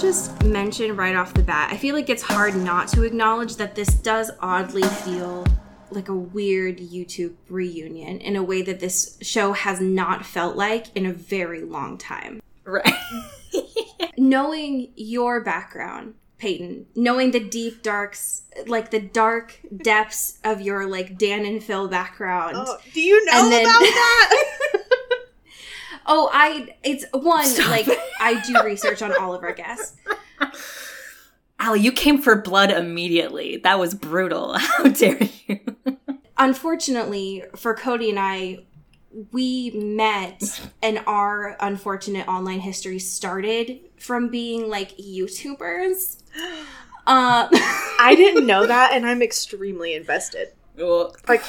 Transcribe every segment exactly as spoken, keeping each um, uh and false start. Just mention right off the bat, I feel like it's hard not to acknowledge that this does oddly feel like a weird YouTube reunion in a way that this show has not felt like in a very long time. Right. Knowing your background, Peyton, knowing the deep darks, like the dark depths of your like Dan and Phil background. Oh, do you know and then- about that? Oh, I, it's one, Stop. like, I do research on all of our guests. Allie, you came for blood immediately. That was brutal. How dare you? Unfortunately, for Cody and I, we met and our unfortunate online history started from being, like, YouTubers. Uh, I didn't know that, and I'm extremely invested. Like,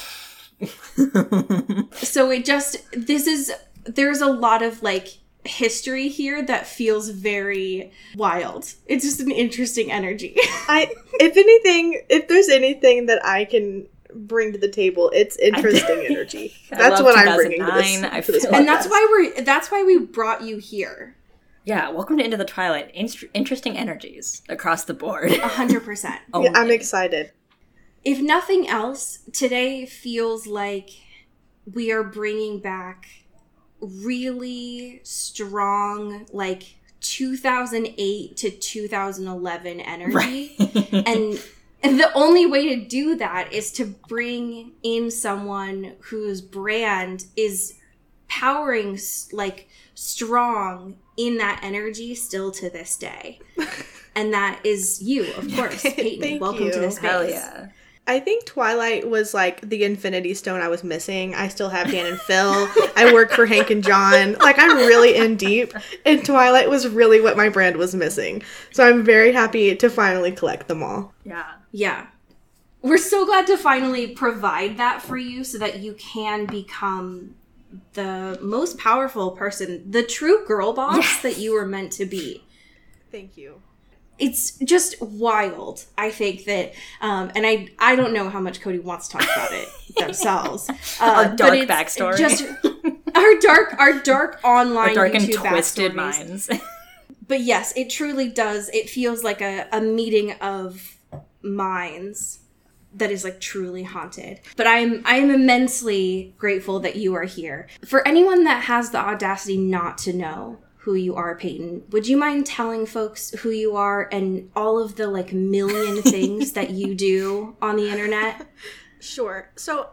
so it just, this is... There's a lot of, like, history here that feels very wild. It's just an interesting energy. I, if anything, if there's anything that I can bring to the table, it's interesting energy. That's what I'm bringing to this. I feel and that's why we're. That's why we brought you here. Yeah, welcome to Into the Twilight. In- interesting energies across the board. A hundred percent. I'm excited. If nothing else, today feels like we are bringing back really strong, like, two thousand eight to two thousand eleven energy. Right. and, and the only way to do that is to bring in someone whose brand is powering, like, strong in that energy still to this day. And that is you, of course, Peyton. Thank Welcome you. To this space. Hell yeah. I think Twilight was, like, the infinity stone I was missing. I still have Dan and Phil. I work for Hank and John. Like, I'm really in deep. And Twilight was really what my brand was missing. So I'm very happy to finally collect them all. Yeah. Yeah. We're so glad to finally provide that for you so that you can become the most powerful person, the true girl boss yes. that you were meant to be. Thank you. It's just wild, I think, that, um, and I I don't know how much Cody wants to talk about it themselves. Uh, a dark backstory. Just our dark, our dark online our dark YouTube and twisted backstories. Minds. But yes, it truly does. It feels like a, a meeting of minds that is, like, truly haunted. But I'm I am immensely grateful that you are here. For anyone that has the audacity not to know who you are, Peyton, would you mind telling folks who you are and all of the, like, million things that you do on the internet? Sure. So,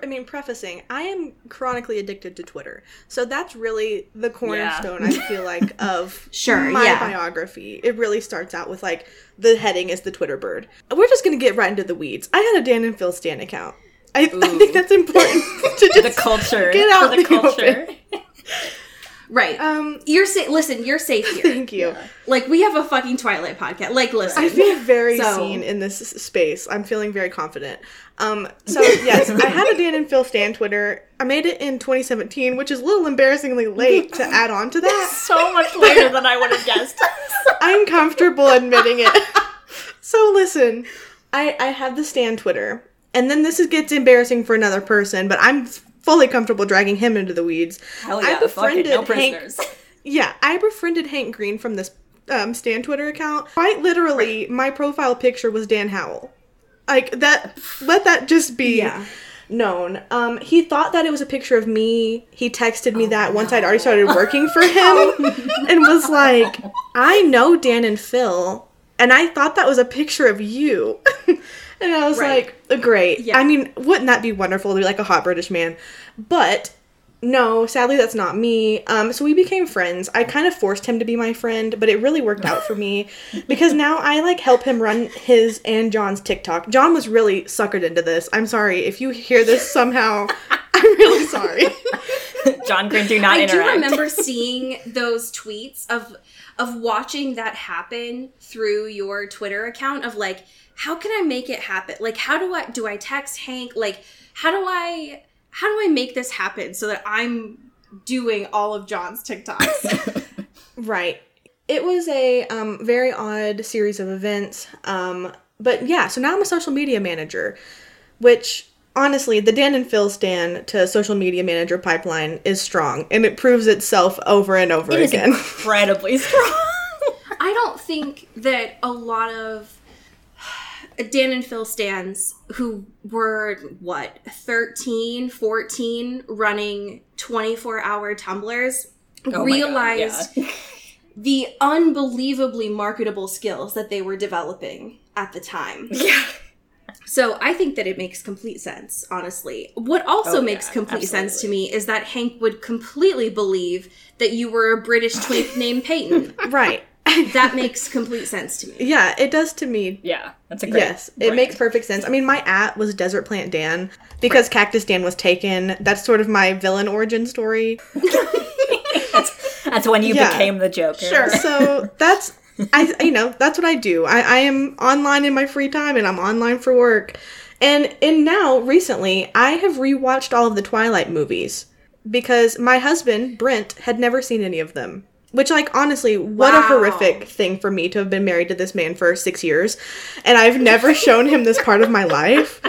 I mean, prefacing, I am chronically addicted to Twitter. So that's really the cornerstone, yeah. I feel like, of sure, my yeah. biography. It really starts out with, like, the heading is the Twitter bird. We're just going to get right into the weeds. I had a Dan and Phil Stan account. I, I think that's important to just the culture. Get out For the, the culture. Open. Right. Um, you're sa- Listen, you're safe here. Thank you. Yeah. Like, we have a fucking Twilight podcast. Like, listen. I feel very so. seen in this space. I'm feeling very confident. Um, so, yes, I had a Dan and Phil Stan Twitter. I made it in twenty seventeen, which is a little embarrassingly late to add on to that. So much later than I would have guessed. I'm comfortable admitting it. So, listen, I, I had the Stan Twitter. And then this is, gets embarrassing for another person, but I'm... fully comfortable dragging him into the weeds. Hell yeah, I befriended fuck it, no prisoners. Hank, yeah, I befriended Hank Green from this um, Stan Twitter account. Quite literally, right. My profile picture was Dan Howell. Like, that, let that just be yeah. known. Um, he thought that it was a picture of me. He texted me oh, that once no. I'd already started working for him and was like, I know Dan and Phil, and I thought that was a picture of you. And I was right. like, great. Yeah. I mean, wouldn't that be wonderful to be like a hot British man? But no, sadly, that's not me. Um, so we became friends. I kind of forced him to be my friend, but it really worked out for me because now I like help him run his and John's TikTok. John was really suckered into this. I'm sorry. If you hear this somehow, I'm really sorry. John Green, do not I interact. I do remember seeing those tweets of... of watching that happen through your Twitter account of like, how can I make it happen? Like, how do I, do I text Hank? Like, how do I, how do I make this happen so that I'm doing all of John's TikToks? Right. It was a um, very odd series of events. Um, but yeah, so now I'm a social media manager, which honestly, the Dan and Phil stand to social media manager pipeline is strong, and it proves itself over and over it again. It is incredibly strong. I don't think that a lot of Dan and Phil stans who were, what, thirteen, fourteen, running twenty-four hour Tumblrs oh realized God, yeah. the unbelievably marketable skills that they were developing at the time. Yeah. So I think that it makes complete sense, honestly. What also oh, makes yeah, complete absolutely. sense to me is that Hank would completely believe that you were a British twink named Peyton. Right. That makes complete sense to me. Yeah, it does to me. Yeah, that's a great Yes, brand. It makes perfect sense. I mean, my at was Desert Plant Dan because right. Cactus Dan was taken. That's sort of my villain origin story. that's, that's when you yeah. became the Joker. Sure. So that's, I you know, that's what I do. I, I am online in my free time, and I'm online for work. And, and now, recently, I have rewatched all of the Twilight movies because my husband, Brent, had never seen any of them. Which, like, honestly, what wow. a horrific thing for me to have been married to this man for six years. And I've never shown him this part of my life.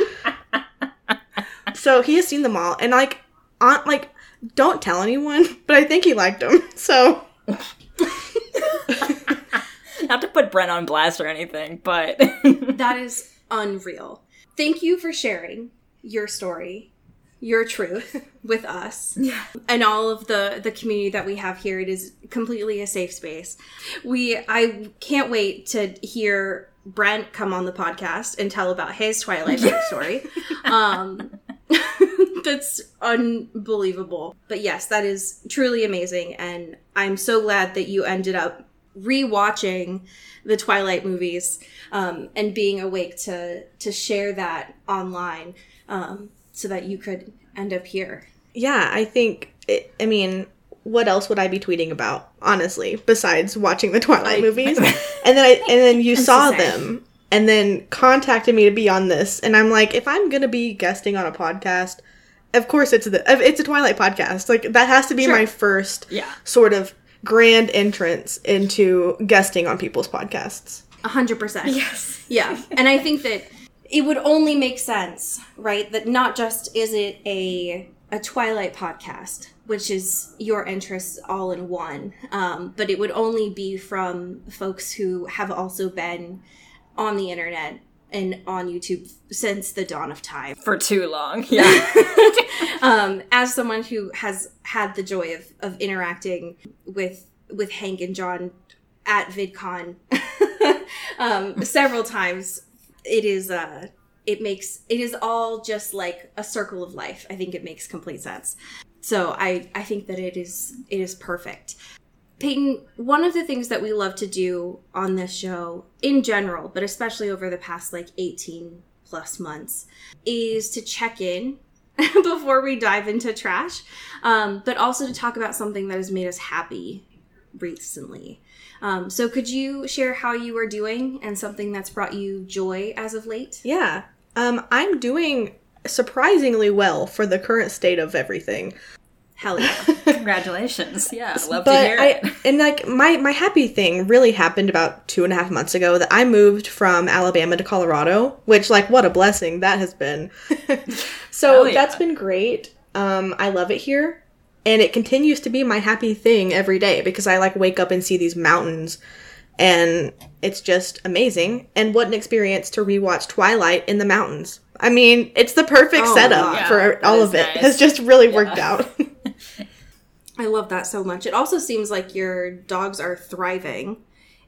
So he has seen them all. And, like, aunt, like, don't tell anyone, but I think he liked them. So. Not to put Brent on blast or anything, but. That is unreal. Thank you for sharing your story. Your truth with us yeah. and all of the, the community that we have here. It is completely a safe space. We I can't wait to hear Brent come on the podcast and tell about his Twilight story. Um, that's unbelievable. But yes, that is truly amazing. And I'm so glad that you ended up rewatching the Twilight movies um, and being awake to, to share that online. Um So that you could end up here. Yeah, I think, it, I mean, what else would I be tweeting about, honestly, besides watching the Twilight I, movies? I, and then I, and then you I'm saw so them and then contacted me to be on this. And I'm like, if I'm going to be guesting on a podcast, of course it's the it's a Twilight podcast. Like, that has to be sure. my first yeah. sort of grand entrance into guesting on people's podcasts. A hundred percent. Yes. Yeah. And I think that it would only make sense, right, that not just is it a a Twilight podcast, which is your interests all in one, um, but it would only be from folks who have also been on the internet and on YouTube since the dawn of time. For too long, yeah. um, as someone who has had the joy of, of interacting with with Hank and John at VidCon um, several times, It is, uh, it makes, it is all just like a circle of life. I think it makes complete sense. So I, I think that it is, it is perfect. Peyton, one of the things that we love to do on this show in general, but especially over the past like eighteen plus months, is to check in before we dive into trash, um, but also to talk about something that has made us happy recently. Um, so could you share how you are doing and something that's brought you joy as of late? Yeah. Um, I'm doing surprisingly well for the current state of everything. Hell yeah. Congratulations. Yeah. Love but to hear I, it. And like my, my happy thing really happened about two and a half months ago, that I moved from Alabama to Colorado, which like what a blessing that has been. So yeah. That's been great. Um, I love it here. And it continues to be my happy thing every day because I, like, wake up and see these mountains and it's just amazing. And what an experience to rewatch Twilight in the mountains. I mean, it's the perfect oh, setup yeah, for all of it. Nice. It has just really yeah. worked out. I love that so much. It also seems like your dogs are thriving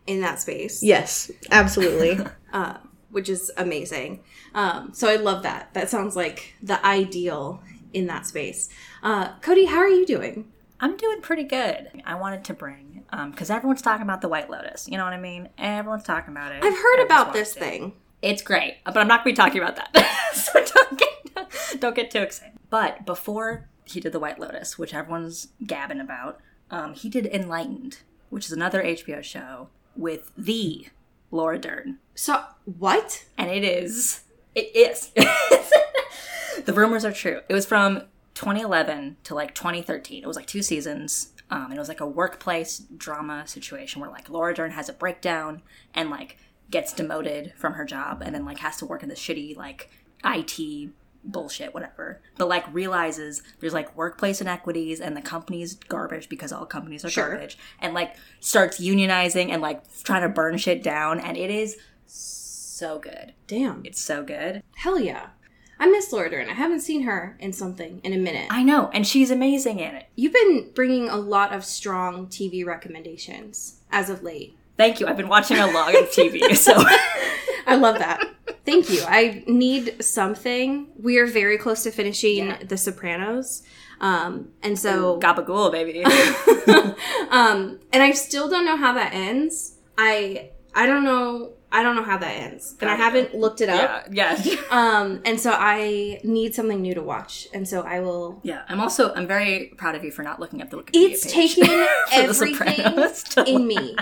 in that space. Yes, absolutely. uh, which is amazing. Um, so I love that. That sounds like the ideal in that space. Uh, Cody, how are you doing? I'm doing pretty good. I wanted to bring, um, because everyone's talking about The White Lotus. You know what I mean? Everyone's talking about it. I've heard about this thing. It's great, but I'm not going to be talking about that. So don't get, don't get too excited. But before he did The White Lotus, which everyone's gabbing about, um, he did Enlightened, which is another H B O show with the Laura Dern. So, what? And it is. It is. The rumors are true. It was from twenty eleven to like twenty thirteen. It was like two seasons. Um, and it was like a workplace drama situation where like Laura Dern has a breakdown and like gets demoted from her job and then like has to work in the shitty like I T bullshit, whatever. But like realizes there's like workplace inequities and the company's garbage because all companies are sure. garbage. And like starts unionizing and like trying to burn shit down. And it is so good. Damn. It's so good. Hell yeah. I miss Laura Dern. I haven't seen her in something in a minute. I know, and she's amazing in it. You've been bringing a lot of strong T V recommendations as of late. Thank you. I've been watching a lot of T V, so. I love that. Thank you. I need something. We are very close to finishing yeah. The Sopranos. Um, and so. Oh, gabagool, baby. um, and I still don't know how that ends. I I don't know. I don't know how that ends. And I haven't looked it up. Yeah. yeah. um, and so I need something new to watch. And so I will. Yeah. I'm also, I'm very proud of you for not looking up the Wikipedia it's page. It's taken everything in me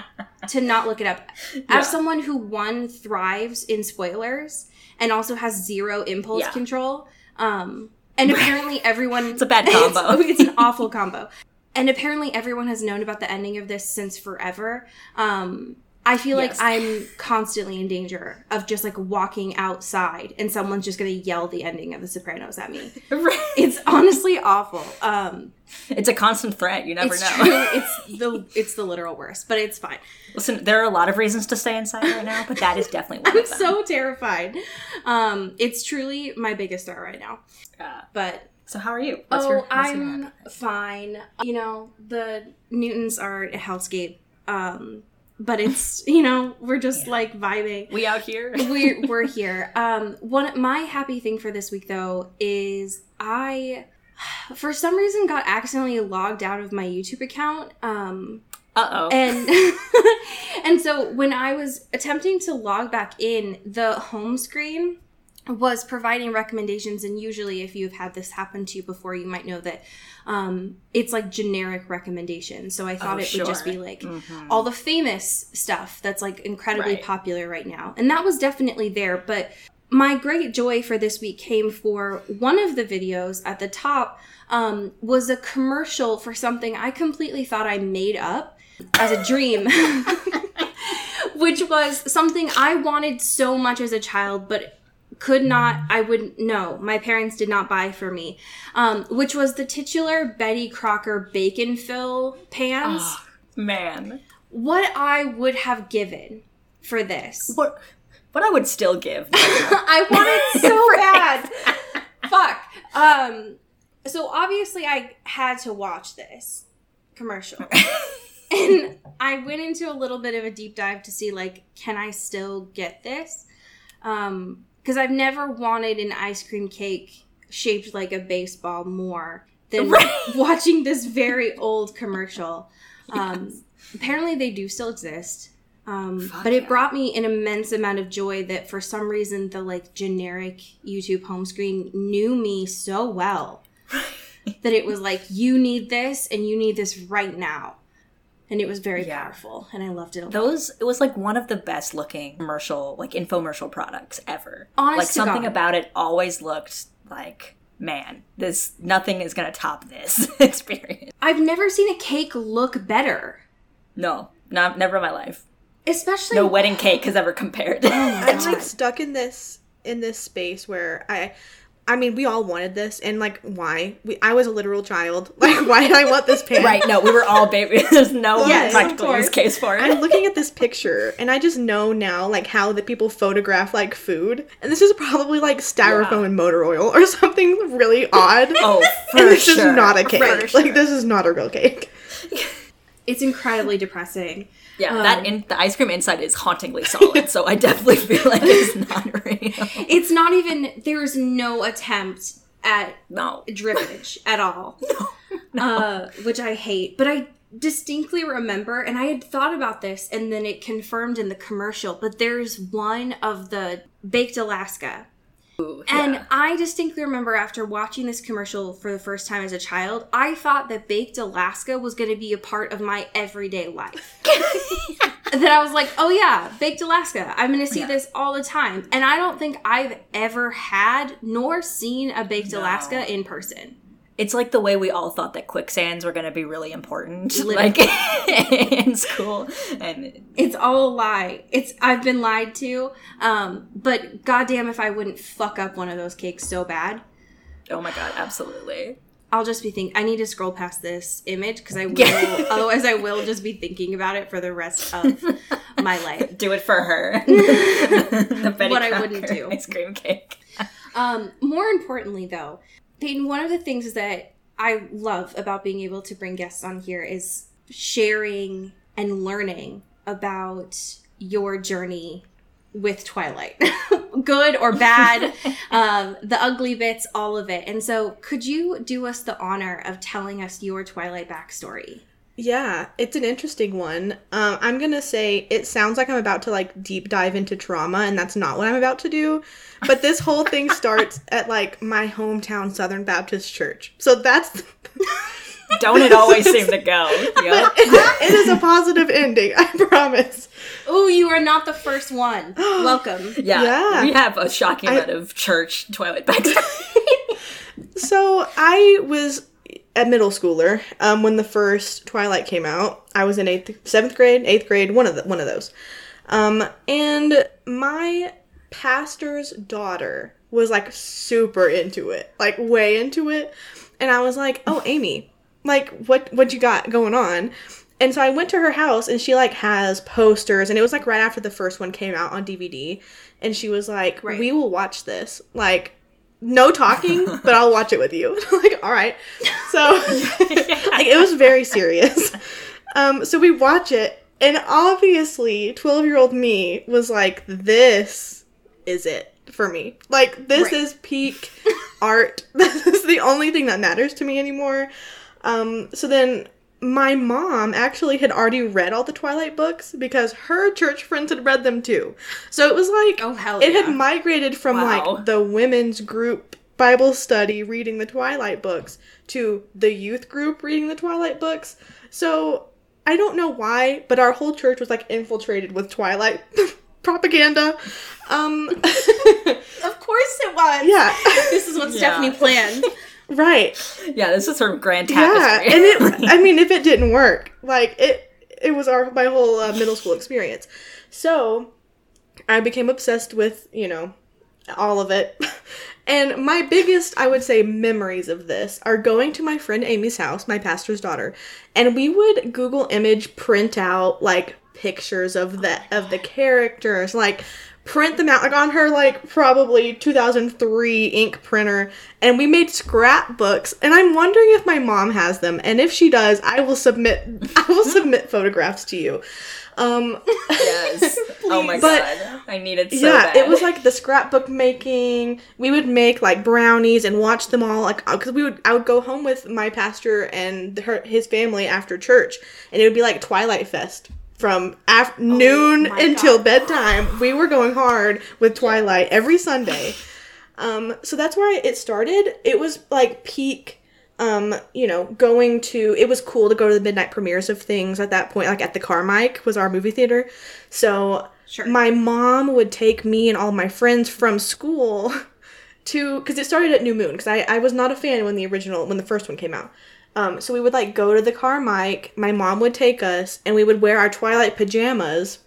to not look it up. Yeah. As someone who, one, thrives in spoilers and also has zero impulse yeah. control. Um, and apparently everyone. It's a bad combo. It's, it's an awful combo. And apparently everyone has known about the ending of this since forever. Um. I feel yes. like I'm constantly in danger of just, like, walking outside and someone's just going to yell the ending of The Sopranos at me. Right. It's honestly awful. Um, it's a constant threat. You never it's know. True. It's the it's the literal worst, but it's fine. Listen, there are a lot of reasons to stay inside right now, but that is definitely one I'm of them. I'm so terrified. Um, it's truly my biggest threat right now. Uh, but... So how are you? What's oh, your, what's I'm your fine. You know, the Newtons are at Hellscape. Um... But it's, you know, we're just, yeah. like, vibing. We out here. we're, we're here. Um, one my happy thing for this week, though, is I, for some reason, got accidentally logged out of my YouTube account. Um, Uh-oh. And, and so when I was attempting to log back in, the home screen was providing recommendations, and usually if you've had this happen to you before, you might know that um, it's like generic recommendations. So I thought oh, it sure. would just be like mm-hmm. all the famous stuff that's like incredibly right. popular right now. And that was definitely there. But my great joy for this week came for one of the videos at the top um, was a commercial for something I completely thought I made up as a dream. Which was something I wanted so much as a child, but could not, I wouldn't, no, my parents did not buy for me, um, which was the titular Betty Crocker bacon fill pans. Oh, man. What I would have given for this. What What I would still give. I want it so bad. Fuck. Um, so obviously I had to watch this commercial. And I went into a little bit of a deep dive to see, like, can I still get this? Um... Because I've never wanted an ice cream cake shaped like a baseball more than right. watching this very old commercial. Yes. Um, apparently they do still exist. Um, but it yeah. brought me an immense amount of joy that for some reason the like generic YouTube home screen knew me so well that it was like, you need this and you need this right now. And it was very yeah. powerful, and I loved it a lot. Those, it was, like, one of the best-looking commercial, like, infomercial products ever. Honest Like, something God. About it always looked like, man, this, nothing is going to top this experience. I've never seen a cake look better. No, not never in my life. Especially... No wedding cake has ever compared. Oh, I'm, like, stuck in this, in this space where I... I mean, we all wanted this, and, like, why? We, I was a literal child. Like, why did I want this pan? Right, no, we were all babies. There's no yes, practical use case for it. I'm looking at this picture, and I just know now, like, how the people photograph, like, food. And this is probably, like, styrofoam yeah. and motor oil or something really odd. Oh, for and this sure. is not a cake. For like, sure. this is not a real cake. It's incredibly depressing. Yeah, um, that in, the ice cream inside is hauntingly solid, so I definitely feel like it's not real. It's not even, there's no attempt at no. drippage at all, no, no. Uh, which I hate. But I distinctly remember, and I had thought about this, and then it confirmed in the commercial, but there's one of the Baked Alaska Ooh, and yeah. I distinctly remember after watching this commercial for the first time as a child, I thought that Baked Alaska was going to be a part of my everyday life. That I was like, oh yeah, Baked Alaska. I'm going to see yeah. this all the time. And I don't think I've ever had nor seen a Baked no. Alaska in person. It's like the way we all thought that quicksands were going to be really important, like, in school. And it's all a lie. It's I've been lied to. Um, but goddamn if I wouldn't fuck up one of those cakes so bad. Oh my god, absolutely. I'll just be thinking, I need to scroll past this image because I will, otherwise I will just be thinking about it for the rest of my life. Do it for her. The Betty what Crocker I wouldn't do. Ice cream cake. um, more importantly, though, Peyton, one of the things that I love about being able to bring guests on here is sharing and learning about your journey with Twilight. Good or bad, um, the ugly bits, all of it. And so could you do us the honor of telling us your Twilight backstory? Yeah, it's an interesting one. Um, I'm going to say it sounds like I'm about to, like, deep dive into trauma, and that's not what I'm about to do. But this whole thing starts at, like, my hometown Southern Baptist church. So that's... Don't it always seem to go? Yep. it, it is a positive ending, I promise. Oh, you are not the first one. Welcome. Yeah, yeah. We have a shocking I... amount of church Twilight backstory. So I was... At middle schooler, um, when the first Twilight came out, I was in eighth, seventh grade, eighth grade, one of the, one of those. Um, and my pastor's daughter was like super into it, like way into it. And I was like, "Oh, Amy, like what what you got going on?" And so I went to her house, and she like has posters, and it was like right after the first one came out on D V D, and she was like, right. "We will watch this." Like. No talking, but I'll watch it with you. Like, all right. So, like, it was very serious. Um, so we watch it, and obviously, twelve-year-old me was like, this is it for me. Like, this right. is peak art. This is the only thing that matters to me anymore. Um, so then... My mom actually had already read all the Twilight books because her church friends had read them too. So it was like, oh, hell yeah. It had migrated from wow. like the women's group Bible study reading the Twilight books to the youth group reading the Twilight books. So I don't know why, but our whole church was like infiltrated with Twilight propaganda. Um, of course it was. Yeah. This is what yeah. Stephanie planned. Right. Yeah, this is her grand tapestry. Yeah, and it, I mean, if it didn't work, like, it it was our my whole uh, middle school experience. So, I became obsessed with, you know, all of it. And my biggest, I would say, memories of this are going to my friend Amy's house, my pastor's daughter, and we would Google image print out, like, pictures of the, oh of the characters, like... print them out, like, on her, like, probably two thousand three ink printer, and we made scrapbooks, and I'm wondering if my mom has them, and if she does, I will submit, I will submit photographs to you. Um, yes. Oh my but, god. I need it so yeah, bad. Yeah, it was, like, the scrapbook making, we would make, like, brownies and watch them all, like, because we would, I would go home with my pastor and her, his family after church, and it would be, like, Twilight Fest. From af- oh, noon until God. bedtime, we were going hard with Twilight every Sunday. Um, so that's where it started. It was like peak, um, you know, going to, it was cool to go to the midnight premieres of things at that point, like at the Carmike was our movie theater. So sure. my mom would take me and all my friends from school to, because it started at New Moon, because I, I was not a fan when the original, when the first one came out. Um, so we would, like, go to the Carmike, my mom would take us, and we would wear our Twilight pajamas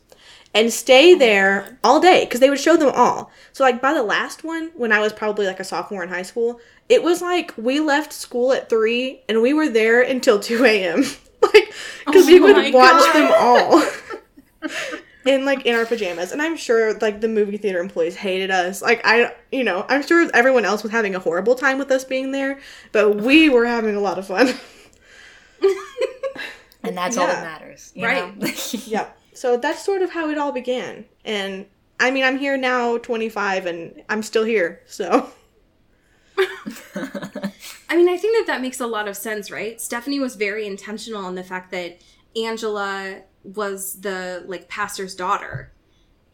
and stay there all day, because they would show them all. So, like, by the last one, when I was probably, like, a sophomore in high school, it was, like, we left school at three, and we were there until two a.m., like, because oh we would watch God. them all in, like, in our pajamas. And I'm sure, like, the movie theater employees hated us. Like, I, you know, I'm sure everyone else was having a horrible time with us being there, but we were having a lot of fun. And that's yeah. all that matters. You right. know? Yeah. So that's sort of how it all began. And, I mean, I'm here now, twenty-five, and I'm still here, so... I mean, I think that that makes a lot of sense, right? Stephanie was very intentional in the fact that Angela... was the, like, pastor's daughter.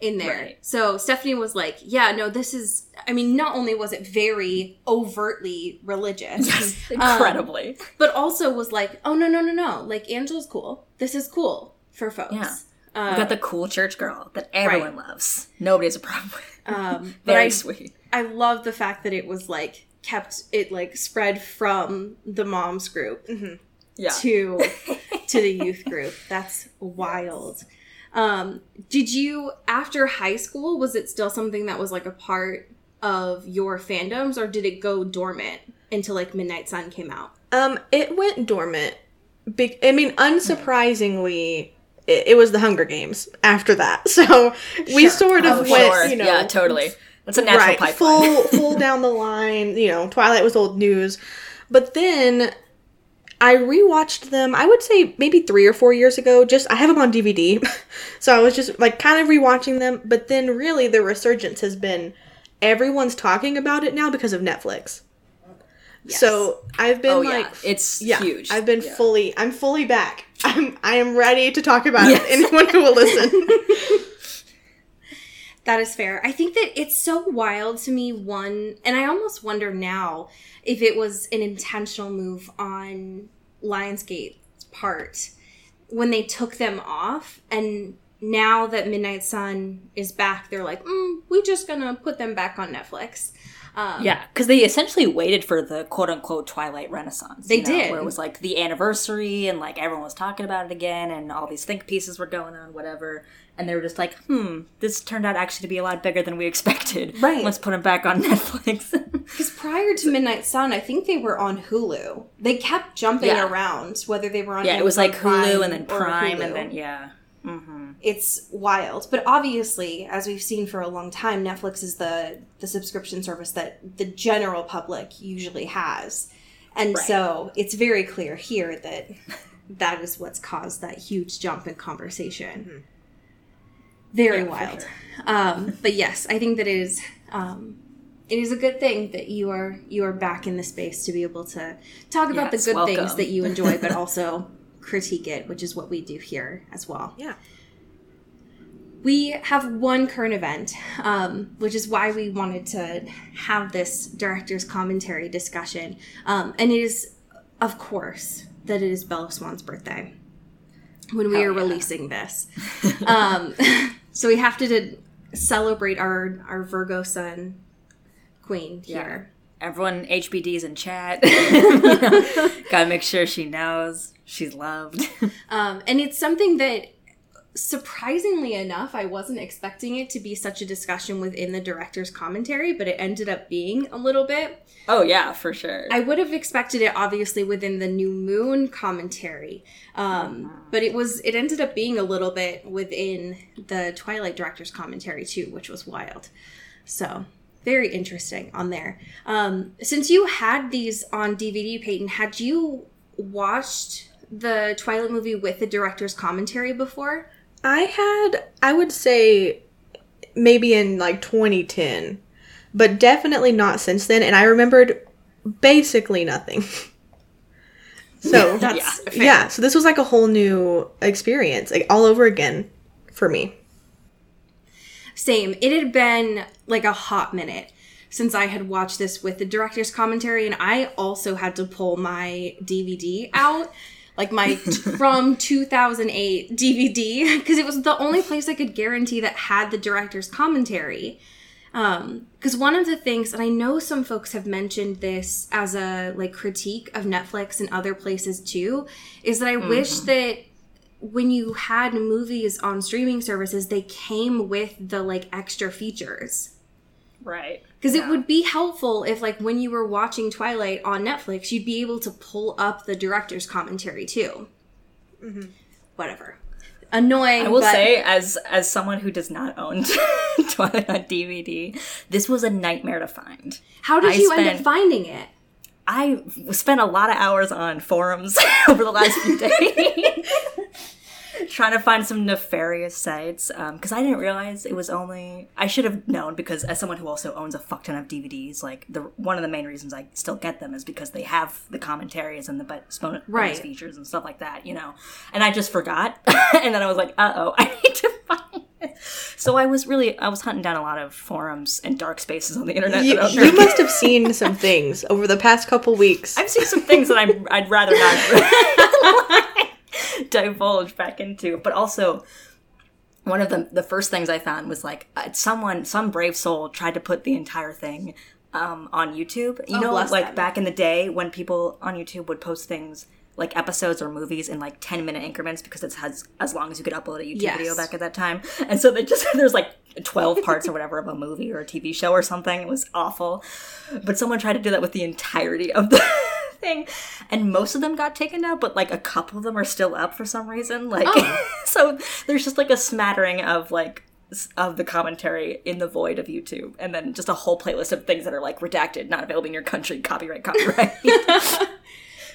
in there. Right. So Stephanie was like, yeah, no, this is, I mean, not only was it very overtly religious. Yes, incredibly. Um, but also was like, oh, no, no, no, no. Like, Angela's cool. This is cool for folks. Yeah. Uh, we got the cool church girl that everyone right. loves. Nobody's a problem with. Um, very I, sweet. I love the fact that it was like, kept it like spread from the mom's group mm-hmm. yeah. to to the youth group. That's wild. Yes. Um, did you, after high school, was it still something that was like a part of your fandoms, or did it go dormant until like Midnight Sun came out? Um, it went dormant. Be- I mean, unsurprisingly, it-, it was the Hunger Games after that. So we sure. sort of oh, went, sure. you know. Yeah, totally. That's a natural right, pipeline. full, full down the line. You know, Twilight was old news. But then I rewatched them, I would say maybe three or four years ago. Just I have them on D V D. So I was just like kind of rewatching them. But then really the resurgence has been everyone's talking about it now because of Netflix. Yes. So I've been oh, like yeah. it's yeah, huge. I've been yeah. fully I'm fully back. I'm I am ready to talk about yes. it. Anyone who will listen. That is fair. I think that it's so wild to me, one, and I almost wonder now if it was an intentional move on Lionsgate's part when they took them off. And now that Midnight Sun is back, they're like, mm, we're just going to put them back on Netflix. Um, yeah, because they essentially waited for the quote-unquote Twilight Renaissance. They you know, did. Where it was like the anniversary and like everyone was talking about it again and all these think pieces were going on, whatever. And they were just like, hmm, this turned out actually to be a lot bigger than we expected. Right. Let's put them back on Netflix. Because prior to Midnight Sun, I think they were on Hulu. They kept jumping yeah. around, whether they were on Yeah, Amazon it was like Prime Hulu and then Prime and then, yeah. Mm-hmm. It's wild. But obviously, as we've seen for a long time, Netflix is the, the subscription service that the general public usually has. And right. so it's very clear here that that is what's caused that huge jump in conversation. Mm-hmm. Very yeah, wild. Sure. Um, but yes, I think that it is um, it is a good thing that you are you are back in the space to be able to talk about yes, the good welcome. things that you enjoy, but also critique it, which is what we do here as well. Yeah. We have one current event, um, which is why we wanted to have this director's commentary discussion. Um, and it is, of course, that it is Bella Swan's birthday when we Hell are yeah. releasing this. Um, so we have to, to celebrate our, our Virgo sun queen here. Yeah. Everyone, H B D's in chat. You know, gotta make sure she knows she's loved. Um, and it's something that, surprisingly enough, I wasn't expecting it to be such a discussion within the director's commentary, but it ended up being a little bit. Oh, yeah, for sure. I would have expected it, obviously, within the New Moon commentary. Um, mm-hmm. But it was it ended up being a little bit within the Twilight director's commentary, too, which was wild. So very interesting on there. Um, since you had these on D V D, Peyton, had you watched the Twilight movie with the director's commentary before? I had, I would say, maybe in like twenty ten, but definitely not since then. And I remembered basically nothing. So that's yeah, yeah. So this was like a whole new experience, like all over again for me. Same. It had been like a hot minute since I had watched this with the director's commentary, and I also had to pull my D V D out, like my from two thousand eight D V D, because it was the only place I could guarantee that had the director's commentary. Um, because one of the things, and I know some folks have mentioned this as a like critique of Netflix and other places too, is that I mm-hmm. wish that when you had movies on streaming services, they came with the like extra features. Right. Because yeah. it would be helpful if like when you were watching Twilight on Netflix, you'd be able to pull up the director's commentary too. Mm-hmm. Whatever. Annoying. I will but- say, as as someone who does not own Twilight on D V D, this was a nightmare to find. How did I you spent- end up finding it? I spent a lot of hours on forums over the last few days trying to find some nefarious sites because um, I didn't realize it was only – I should have known because as someone who also owns a fuck ton of D V Ds, like the one of the main reasons I still get them is because they have the commentaries and the bonus right. features and stuff like that, you know. And I just forgot and then I was like, uh-oh, I need to find it. So I was really, I was hunting down a lot of forums and dark spaces on the internet. You, that you must have seen some things over the past couple weeks. I've seen some things that I'm, I'd rather not divulge back into. But also, one of the, the first things I found was like, someone, some brave soul tried to put the entire thing um, on YouTube. You oh, know, like them. Back in the day when people on YouTube would post things like episodes or movies in like ten minute increments because it's has as long as you could upload a YouTube yes. video back at that time. And so they just, there's like twelve parts or whatever of a movie or a T V show or something. It was awful. But someone tried to do that with the entirety of the thing. And most of them got taken down, but like a couple of them are still up for some reason. Like, oh. So there's just like a smattering of like, of the commentary in the void of YouTube. And then just a whole playlist of things that are like redacted, not available in your country, copyright, copyright.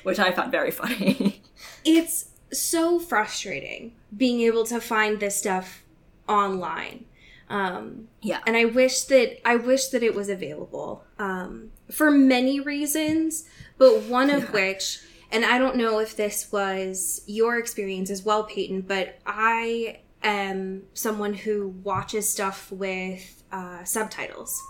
Which I found very funny. It's so frustrating being able to find this stuff online. Um, yeah. And I wish that I wish that it was available um, for many reasons, but one of yeah. which, and I don't know if this was your experience as well, Peyton, but I am someone who watches stuff with uh, subtitles.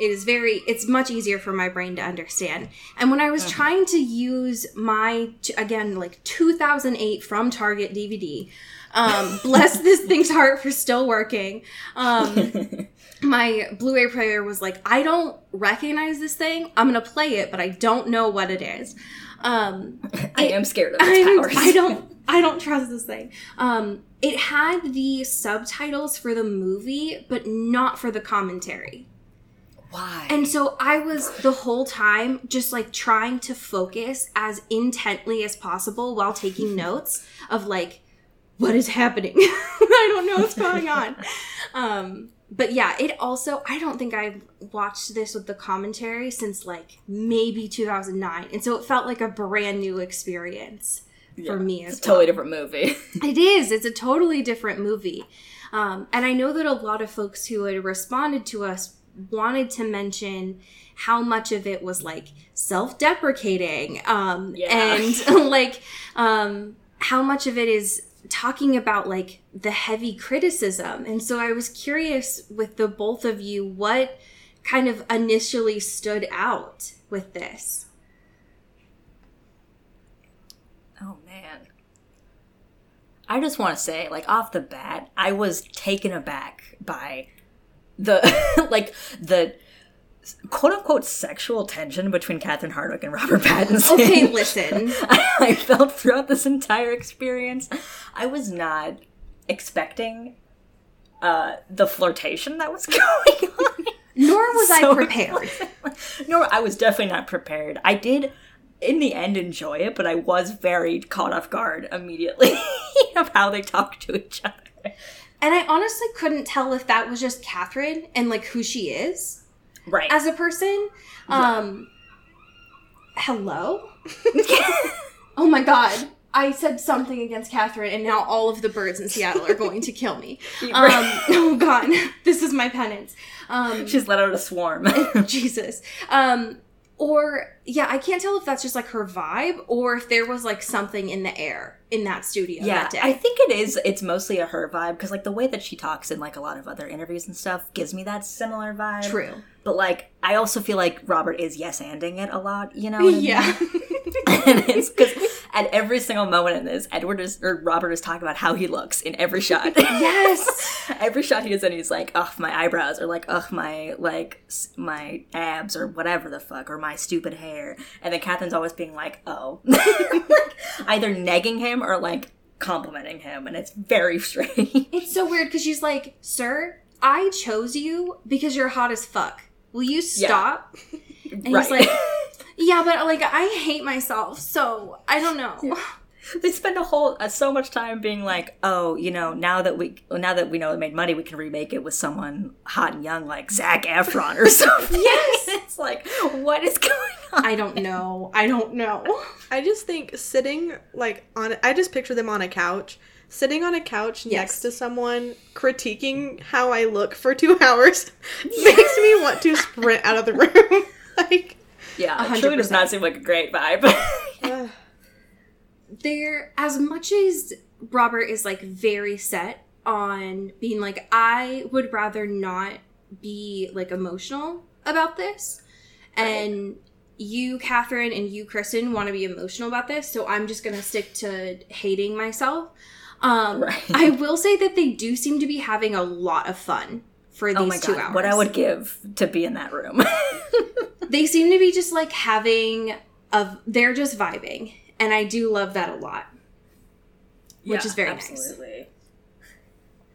It is very, it's much easier for my brain to understand. And when I was mm-hmm. trying to use my, again, like two thousand eight from Target D V D, um, bless this thing's heart for still working, um, my Blu-ray player was like, I don't recognize this thing. I'm going to play it, but I don't know what it is. Um, I it, am scared of its powers. I don't, I don't trust this thing. Um, it had the subtitles for the movie, but not for the commentary. Why? And so I was the whole time just like trying to focus as intently as possible while taking notes of like, what is happening? I don't know what's going on. Um, but yeah, it also, I don't think I've watched this with the commentary since like maybe two thousand nine. And so it felt like a brand new experience yeah, for me as well. It's a totally different movie. It is. It's a totally different movie. Um, and I know that a lot of folks who had responded to us wanted to mention how much of it was like self-deprecating um yeah. and like um how much of it is talking about like the heavy criticism. And so I was curious with the both of you what kind of initially stood out with this. Oh man, I just want to say like off the bat I was taken aback by the, like, the quote-unquote sexual tension between Catherine Hardwicke and Robert Pattinson. Okay, listen. I felt throughout this entire experience. I was not expecting uh, the flirtation that was going on. Nor was so I prepared. Nor, I was definitely not prepared. I did, in the end, enjoy it, but I was very caught off guard immediately of how they talked to each other. And I honestly couldn't tell if that was just Catherine and, like, who she is right. as a person. Um, yeah. Hello? Oh, my God. I said something against Catherine, and now all of the birds in Seattle are going to kill me. Um, oh, God. This is my penance. Um, She's let out a swarm. Jesus. Um, or, yeah, I can't tell if that's just, like, her vibe or if there was, like, something in the air. In that studio yeah, that day. I think it is, it's mostly a her vibe, because, like, the way that she talks in, like, a lot of other interviews and stuff gives me that similar vibe. True. But, like, I also feel like Robert is yes-anding it a lot, you know? Yeah. And it's because at every single moment in this, Edward is, or Robert is talking about how he looks in every shot. Yes! Every shot he is in, he's like, ugh, my eyebrows, or like, ugh, my, like, my abs, or whatever the fuck, or my stupid hair. And then Catherine's always being like, oh. Either negging him or like complimenting him, and it's very strange. It's so weird because she's like, sir, I chose you because you're hot as fuck, will you stop? Yeah. And right. He's like, yeah, but like I hate myself, so I don't know. Yeah. They spend a whole uh, so much time being like, oh, you know, now that we now that we know it made money, we can remake it with someone hot and young like Zac Efron or something. Yes. It's like, what is going on? I don't know. I don't know. I just think sitting like on I just picture them on a couch, sitting on a couch yes. next to someone critiquing how I look for two hours yes. makes me want to sprint out of the room. Like, yeah, it truly does not seem like a great vibe. There, as much as Robert is like very set on being like, I would rather not be like emotional about this. Right. And you, Catherine, and you, Kristen, want to be emotional about this. So I'm just going to stick to hating myself. Um, right. I will say that they do seem to be having a lot of fun for these oh my two God, hours. What I would give to be in that room. They seem to be just like having a, they're just vibing. And I do love that a lot. Which yeah, is very absolutely. Nice.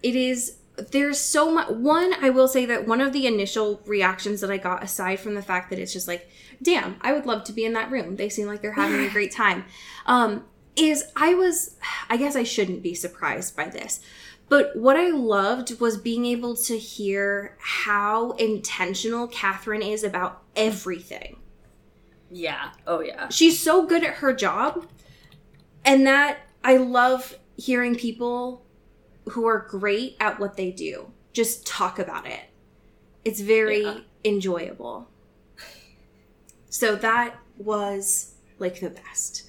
It is, there's so much, one, I will say that one of the initial reactions that I got, aside from the fact that it's just like, damn, I would love to be in that room, they seem like they're having a great time, um, is I was, I guess I shouldn't be surprised by this, but what I loved was being able to hear how intentional Catherine is about everything. Yeah. Oh, yeah. She's so good at her job, and that, I love hearing people who are great at what they do just talk about it. It's very yeah. enjoyable. So that was like the best.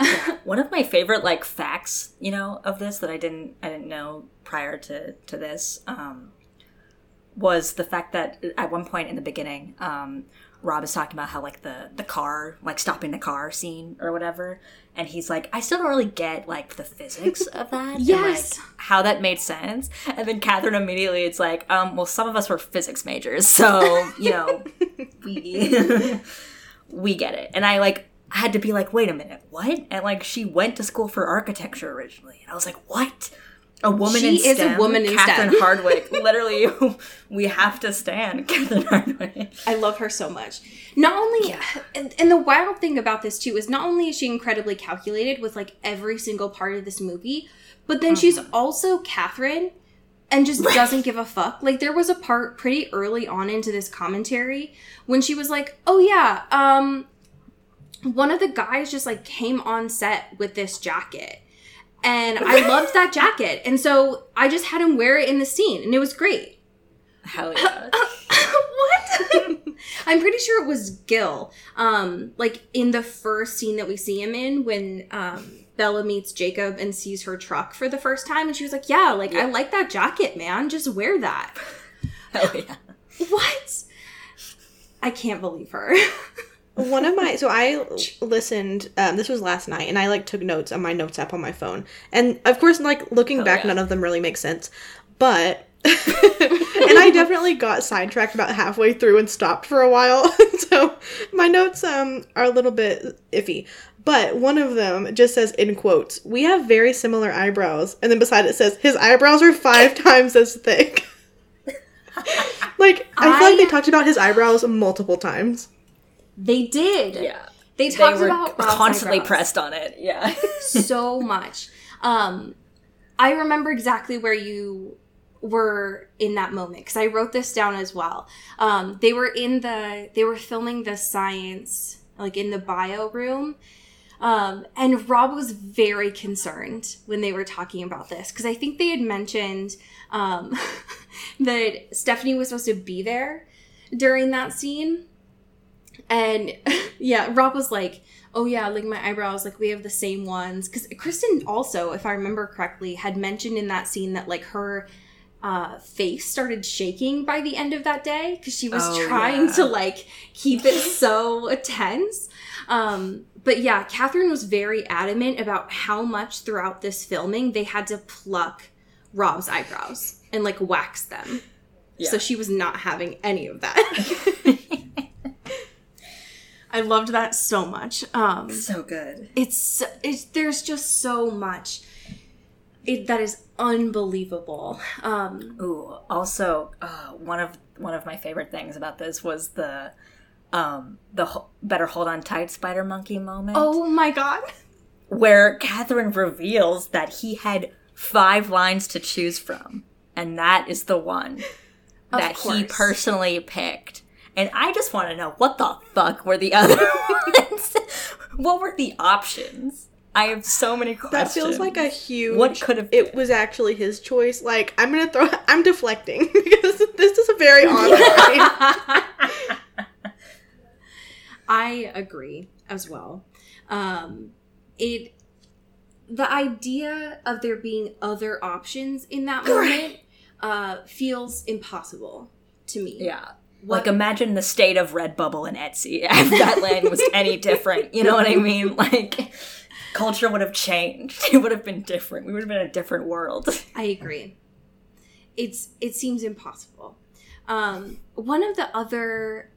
Yeah. One of my favorite like facts, you know, of this that I didn't I didn't know prior to to this um, was the fact that at one point in the beginning, um, Rob is talking about how like the the car like stopping the car scene or whatever, and he's like, I still don't really get like the physics of that. Yes, and, like, how that made sense. And then Catherine immediately it's like, um, well, some of us were physics majors, so you know, we we get it. And I like had to be like, wait a minute, what? And like she went to school for architecture originally, and I was like, what? A woman she in STEM. She is a woman in Catherine STEM. Catherine Hardwicke. Literally, we have to stand Catherine Hardwicke. I love her so much. Not only, yeah. and, and the wild thing about this too is not only is she incredibly calculated with like every single part of this movie, but then mm-hmm. she's also Catherine and just right. doesn't give a fuck. Like there was a part pretty early on into this commentary when she was like, oh yeah, um, one of the guys just like came on set with this jacket. And I loved that jacket. And so I just had him wear it in the scene. And it was great. Hell yeah. What? I'm pretty sure it was Gil. Um, like, in the first scene that we see him in, when um, Bella meets Jacob and sees her truck for the first time. And she was like, yeah, like, yeah. I like that jacket, man. Just wear that. Hell yeah. What? I can't believe her. One of my, so I listened, um, this was last night, and I, like, took notes on my notes app on my phone. And, of course, like, looking oh, back, yeah. none of them really make sense. But, and I definitely got sidetracked about halfway through and stopped for a while. So, my notes um, are a little bit iffy. But one of them just says, in quotes, we have very similar eyebrows. And then beside it says, his eyebrows are five times as thick. Like, I, I feel like they talked about his eyebrows multiple times. They did. Yeah. They talked they were about Rob's constantly eyebrows. Pressed on it. Yeah. So much. Um, I remember exactly where you were in that moment because I wrote this down as well. Um, they were in the, they were filming the science, like in the bio room. Um, and Rob was very concerned when they were talking about this because I think they had mentioned um, that Stephanie was supposed to be there during that scene. And, yeah, Rob was like, oh, yeah, like, my eyebrows, like, we have the same ones. Because Kristen also, if I remember correctly, had mentioned in that scene that, like, her uh, face started shaking by the end of that day. Because she was oh, trying yeah. to, like, keep it so tense. Um, but, yeah, Catherine was very adamant about how much throughout this filming they had to pluck Rob's eyebrows and, like, wax them. Yeah. So she was not having any of that. I loved that so much. Um, so good. It's, it's there's just so much it, that is unbelievable. Um, Ooh, also uh, one of one of my favorite things about this was the um, the ho- better hold on tight spider monkey moment. Oh my god! Where Catherine reveals that he had five lines to choose from, and that is the one that he personally picked. And I just want to know, what the fuck were the other ones? What were the options? I have so many questions. That feels like a huge... What could have been? It was actually his choice. Like, I'm going to throw... I'm deflecting. Because this is a very odd line. I agree as well. Um, it... the idea of there being other options in that moment uh, feels impossible to me. Yeah. What? Like, imagine the state of Redbubble and Etsy if that land was any different. You know what I mean? Like, culture would have changed. It would have been different. We would have been in a different world. I agree. It's It seems impossible. Um, one of the other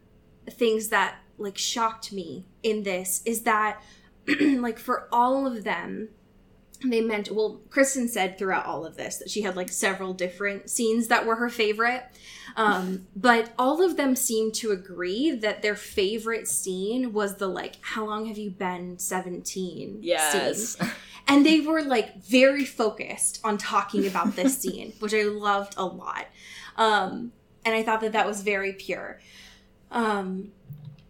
things that, like, shocked me in this is that, like, for all of them, they meant, well, Kristen said throughout all of this that she had, like, several different scenes that were her favorite. Um, but all of them seemed to agree that their favorite scene was the, like, how long have you been seventeen yes. scene. And they were, like, very focused on talking about this scene, which I loved a lot. Um, and I thought that that was very pure. Um,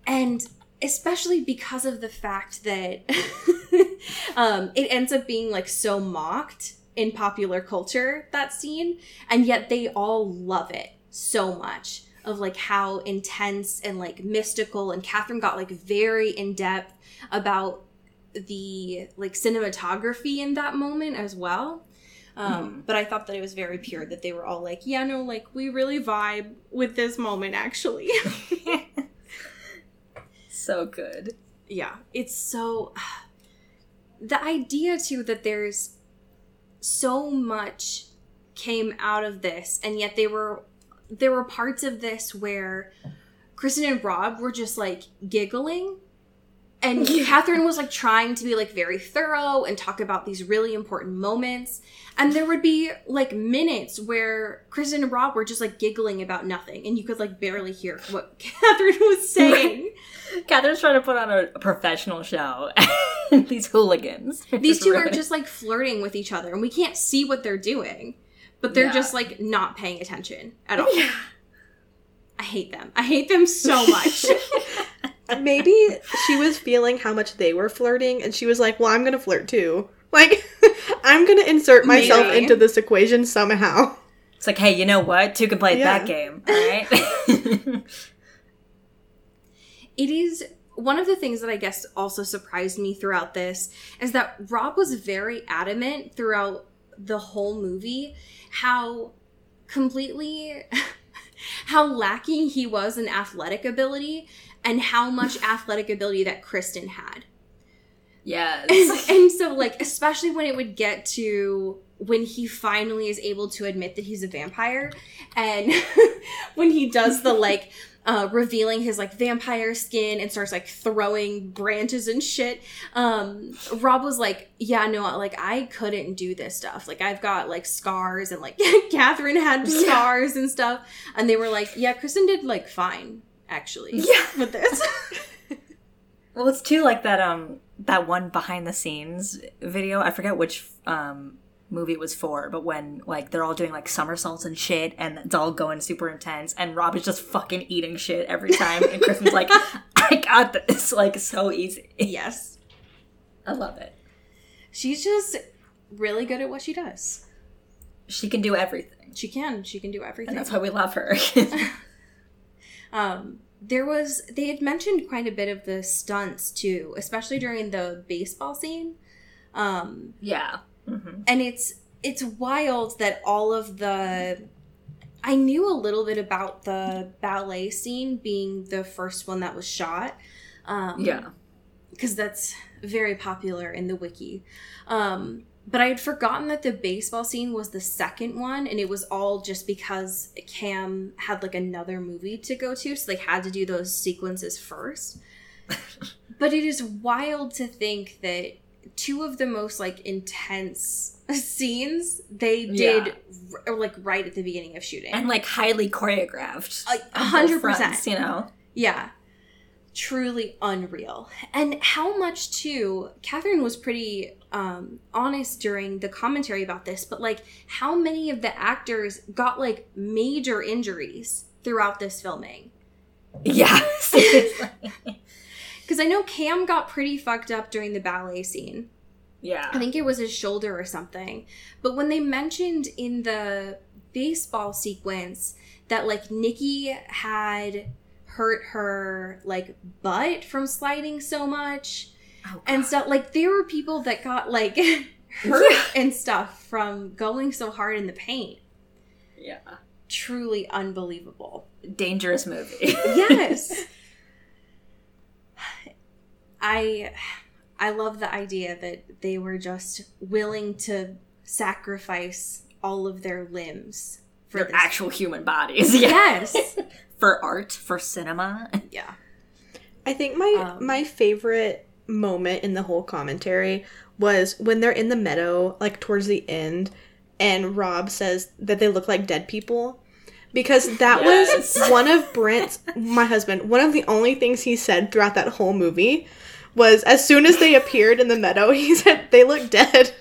and especially because of the fact that um, it ends up being, like, so mocked in popular culture, that scene. And yet they all love it so much, of, like, how intense and, like, mystical. And Catherine got, like, very in-depth about the, like, cinematography in that moment as well. Um, mm-hmm. But I thought that it was very pure that they were all like, yeah, no, like, we really vibe with this moment, actually. So good. Yeah. It's so... The idea, too, that there's so much came out of this, and yet they were... There were parts of this where Kristen and Rob were just, like, giggling. And Catherine was, like, trying to be, like, very thorough and talk about these really important moments. And there would be, like, minutes where Kristen and Rob were just, like, giggling about nothing. And you could, like, barely hear what Catherine was saying. Catherine's trying to put on a professional show. These hooligans. These two ruining. Are just, like, flirting with each other. And we can't see what they're doing. But they're yeah. just, like, not paying attention at all. Yeah. I hate them. I hate them so much. Maybe she was feeling how much they were flirting, and she was like, well, I'm going to flirt too. Like, I'm going to insert myself Maybe. into this equation somehow. It's like, hey, you know what? Two can play yeah. that game, all right? It is... One of the things that I guess also surprised me throughout this is that Rob was very adamant throughout the whole movie how completely how lacking he was in athletic ability and how much athletic ability that Kristen had. Yes. And, and so, like, especially when it would get to when he finally is able to admit that he's a vampire, and when he does the, like, uh revealing his, like, vampire skin and starts, like, throwing branches and shit, um Rob was like, yeah, no, like, I couldn't do this stuff, like, I've got, like, scars, and, like, Catherine had scars yeah. and stuff, and they were like, yeah, Kristen did, like, fine, actually, yeah, with this. Well, it's too, like, that um that one behind the scenes video, I forget which um movie it was for, but when, like, they're all doing, like, somersaults and shit, and it's all going super intense, and Rob is just fucking eating shit every time, and Kristen's like, I got this, like, so easy. Yes. I love it. She's just really good at what she does. She can do everything. She can. She can do everything. And that's why we love her. um, there was, they had mentioned quite a bit of the stunts, too, especially during the baseball scene. Um, yeah. Mm-hmm. And it's it's wild that all of the... I knew a little bit about the ballet scene being the first one that was shot. Um, yeah. Because that's very popular in the wiki. Um, but I had forgotten that the baseball scene was the second one, and it was all just because Cam had, like, another movie to go to, so they had to do those sequences first. But it is wild to think that two of the most, like, intense scenes they did yeah. r- like right at the beginning of shooting, and, like, highly choreographed, like one hundred percent, you know. Yeah, truly unreal. And how much, too, Catherine was pretty um honest during the commentary about this, but, like, how many of the actors got, like, major injuries throughout this filming. Yeah. Because I know Cam got pretty fucked up during the ballet scene. Yeah. I think it was his shoulder or something. But when they mentioned in the baseball sequence that, like, Nikki had hurt her, like, butt from sliding so much. Oh, God. And so, like, there were people that got, like, hurt yeah. and stuff from going so hard in the paint. Yeah. Truly unbelievable. Dangerous movie. Yes. I I love the idea that they were just willing to sacrifice all of their limbs for their actual human bodies. Yes. yes. For art, for cinema. Yeah. I think my um, my favorite moment in the whole commentary was when they're in the meadow, like towards the end, and Rob says that they look like dead people. Because that yes. was one of Brent's, my husband, one of the only things he said throughout that whole movie was, as soon as they appeared in the meadow, he said, they look dead.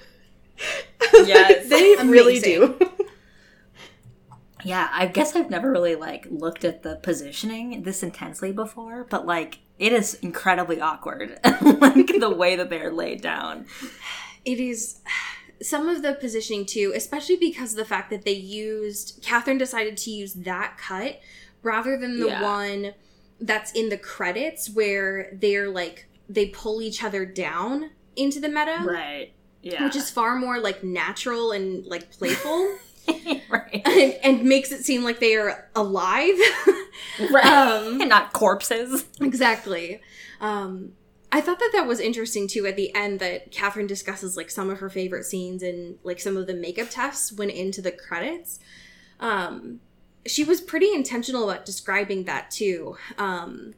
Yes. Like, they Amazing. Really do. Yeah, I guess I've never really, like, looked at the positioning this intensely before, but, like, it is incredibly awkward, like, the way that they're laid down. It is... Some of the positioning, too, especially because of the fact that they used... Catherine decided to use that cut rather than the yeah. one that's in the credits where they're, like, they pull each other down into the meadow. Right, yeah. Which is far more, like, natural and, like, playful. Right. And, and makes it seem like they are alive. Right. Um, and not corpses. Exactly. Um... I thought that that was interesting, too, at the end that Catherine discusses, like, some of her favorite scenes and, like, some of the makeup tests went into the credits. Um, she was pretty intentional about describing that, too, um,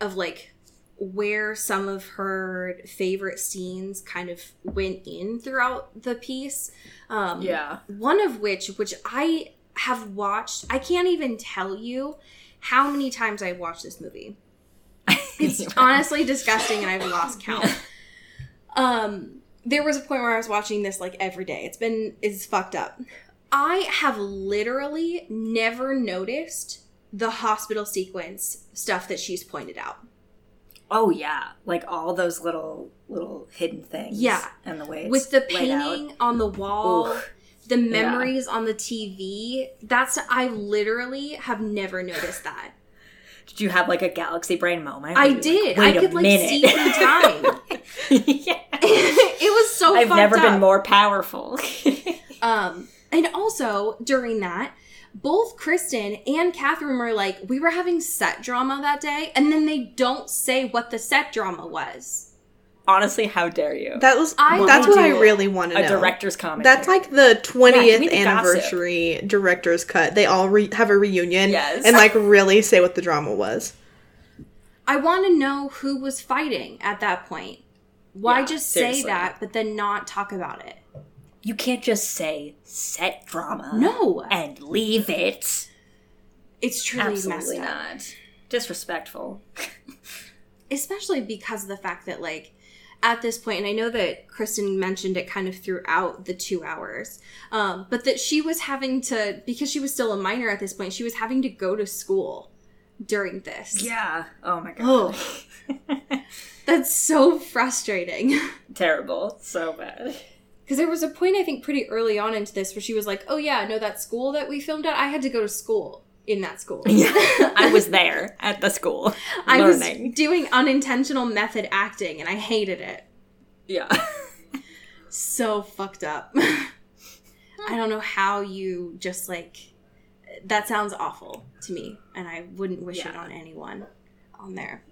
of, like, where some of her favorite scenes kind of went in throughout the piece. Um, yeah. One of which, which I have watched, I can't even tell you how many times I watched this movie. It's honestly disgusting, and I've lost count. Um, there was a point where I was watching this, like, every day. It's been... It's fucked up. I have literally never noticed the hospital sequence stuff that she's pointed out. Oh, yeah. Like, all those little little hidden things. Yeah. And the way it's with the painting on the wall, Oof. the memories yeah. on the T V. That's... I literally have never noticed that. Did you have, like, a galaxy brain moment? I did. Like, I could, like, see through time. Yeah. It was so I've fucked never up. Been more powerful. um, and also, during that, both Kristen and Catherine were like, we were having set drama that day, and then they don't say what the set drama was. Honestly, how dare you? That was I That's what I really want to know. A director's comment. That's like the twentieth yeah, anniversary gossip. Director's cut. They all re- have a reunion yes. and like really say what the drama was. I want to know who was fighting at that point. Why yeah, just seriously. Say that but then not talk about it? You can't just say set drama. No. And leave it. It's truly Absolutely messed up. Not. Disrespectful. Especially because of the fact that like at this point, and I know that Kristen mentioned it kind of throughout the two hours, um, but that she was having to, because she was still a minor at this point, she was having to go to school during this. Yeah. Oh, my God. Oh. That's so frustrating. Terrible. So bad. Because there was a point, I think, pretty early on into this where she was like, oh, yeah, no, that school that we filmed at, I had to go to school. In that school. Yeah. I was there at the school. I learning. was doing unintentional method acting and I hated it. Yeah. So fucked up. I don't know how you just like, that sounds awful to me and I wouldn't wish yeah. it on anyone on there.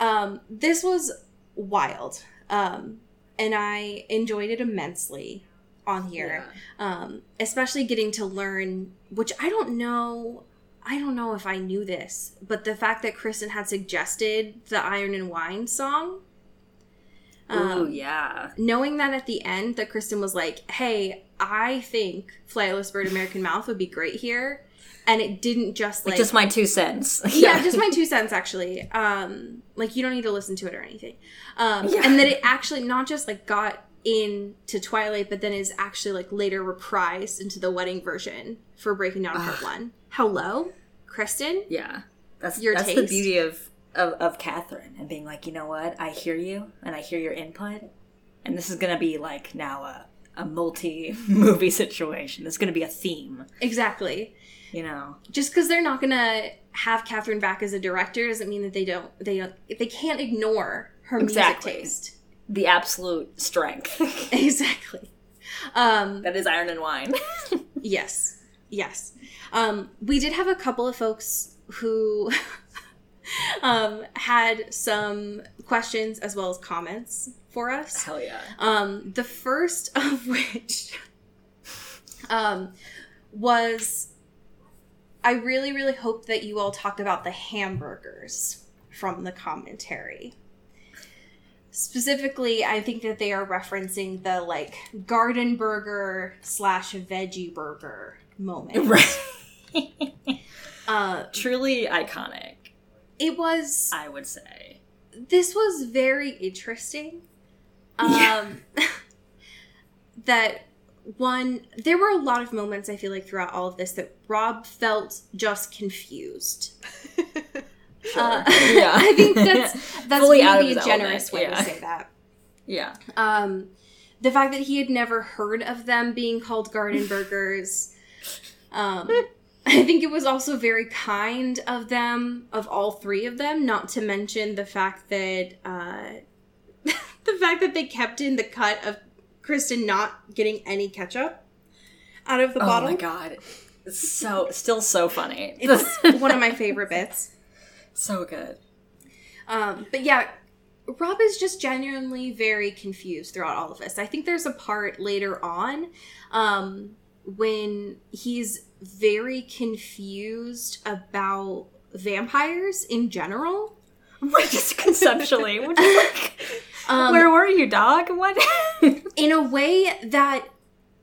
Um, this was wild. Um, and I enjoyed it immensely. On here, yeah. um, especially getting to learn, which I don't know, I don't know if I knew this, but the fact that Kristen had suggested the Iron and Wine song. Um, oh, yeah. Knowing that at the end that Kristen was like, hey, I think Flightless Bird American Mouth would be great here. And it didn't just like... like just my two cents. Yeah, just my two cents, actually. Um, like, you don't need to listen to it or anything. Um, yeah. And that it actually not just like got... into Twilight, but then is actually like later reprised into the wedding version for Breaking Down Part One. Hello, Kristen. Yeah, that's your that's taste. The beauty of, of of Catherine and being like, you know what, I hear you and I hear your input, and this is gonna be like now a a multi movie situation. It's gonna be a theme. Exactly. You know, just because they're not gonna have Catherine back as a director doesn't mean that they don't they don't they can't ignore her music exactly. taste. the absolute strength. Exactly. Um, that is Iron and Wine. Yes. Yes. Um, we did have a couple of folks who um, had some questions as well as comments for us. Hell yeah. Um, the first of which um, was... I really, really hope that you all talked about the hamburgers from the commentary. Specifically, I think that they are referencing the, like, garden burger slash veggie burger moment. Right. uh, Truly iconic. It was... I would say. This was very interesting. Um, yeah. that... One, there were a lot of moments, I feel like, throughout all of this that Rob felt just confused. Sure. Uh, yeah. I think that's, that's really a generous way yeah. to say that. Yeah. Um, the fact that he had never heard of them being called garden burgers. um, I think it was also very kind of them, of all three of them, not to mention the fact that, uh, the fact that they kept in the cut of Kristen not getting any ketchup out of the oh bottle. Oh my god. It's so, still so funny. It's one of my favorite bits. So good. Um, but yeah, Rob is just genuinely very confused throughout all of this. I think there's a part later on um, when he's very confused about vampires in general. Like, just conceptually. Which is like, um, where were you, dog? What? In a way that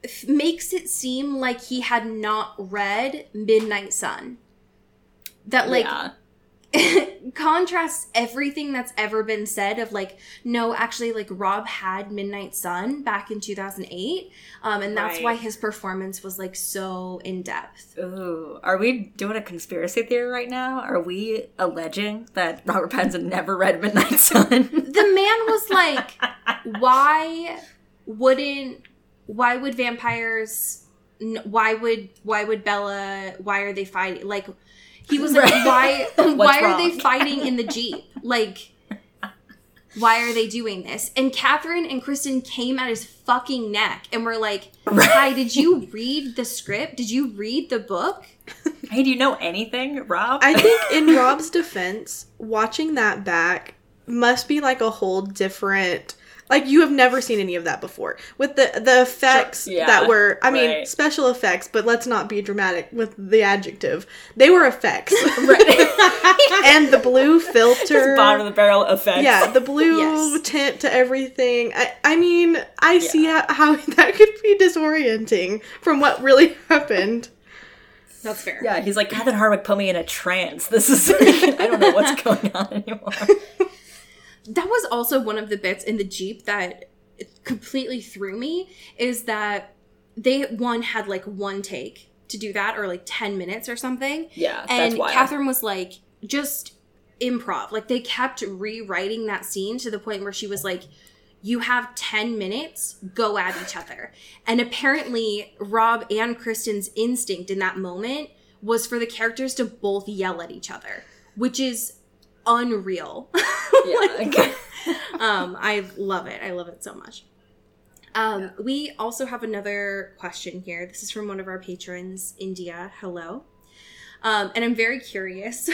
f- makes it seem like he had not read Midnight Sun. That, like, yeah. contrasts everything that's ever been said of, like, no, actually, like, Rob had Midnight Sun back in two thousand eight. Um, and that's right. why his performance was, like, so in-depth. Ooh. Are we doing a conspiracy theory right now? Are we alleging that Robert Pattinson never read Midnight Sun? The man was like, why wouldn't, why would vampires, why would, why would Bella, why are they fighting, like... He was like, right. why why wrong? Are they fighting in the Jeep? Like, why are they doing this? And Catherine and Kristen came at his fucking neck and were like, right. Hi, did you read the script? Did you read the book? Hey, do you know anything, Rob? I think in Rob's defense, watching that back must be like a whole different... Like, you have never seen any of that before. With the, the effects sure, yeah, that were, I mean, right. special effects, but let's not be dramatic with the adjective. They were effects. Right. And the blue filter. Just bottom of the barrel effects. Yeah, the blue yes. tint to everything. I, I mean, I yeah. see how, how that could be disorienting from what really happened. That's fair. Yeah, he's like, Catherine Hardwicke put me in a trance. This is, I don't know what's going on anymore. That was also one of the bits in the Jeep that completely threw me, is that they, one, had, like, one take to do that, or, like, ten minutes or something. Yeah, and that's wild. Catherine was, like, just improv. Like, they kept rewriting that scene to the point where she was, like, you have ten minutes, go at each other. And apparently, Rob and Kristen's instinct in that moment was for the characters to both yell at each other, which is... unreal. Yeah. Like, um, I love it. I love it so much. Um, yeah. We also have another question here. This is from one of our patrons, India. Hello. Um, and I'm very curious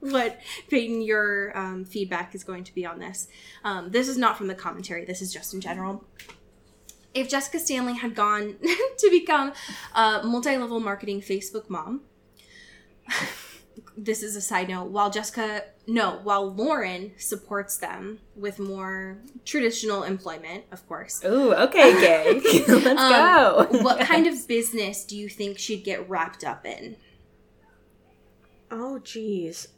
what, Peyton, your um, feedback is going to be on this. Um, this is not from the commentary. This is just in general. If Jessica Stanley had gone to become a multi-level marketing Facebook mom... This is a side note. While Jessica, no, while Lauren supports them with more traditional employment, of course. Ooh, okay, gay. Let's um, go. What kind of business do you think she'd get wrapped up in? Oh, geez.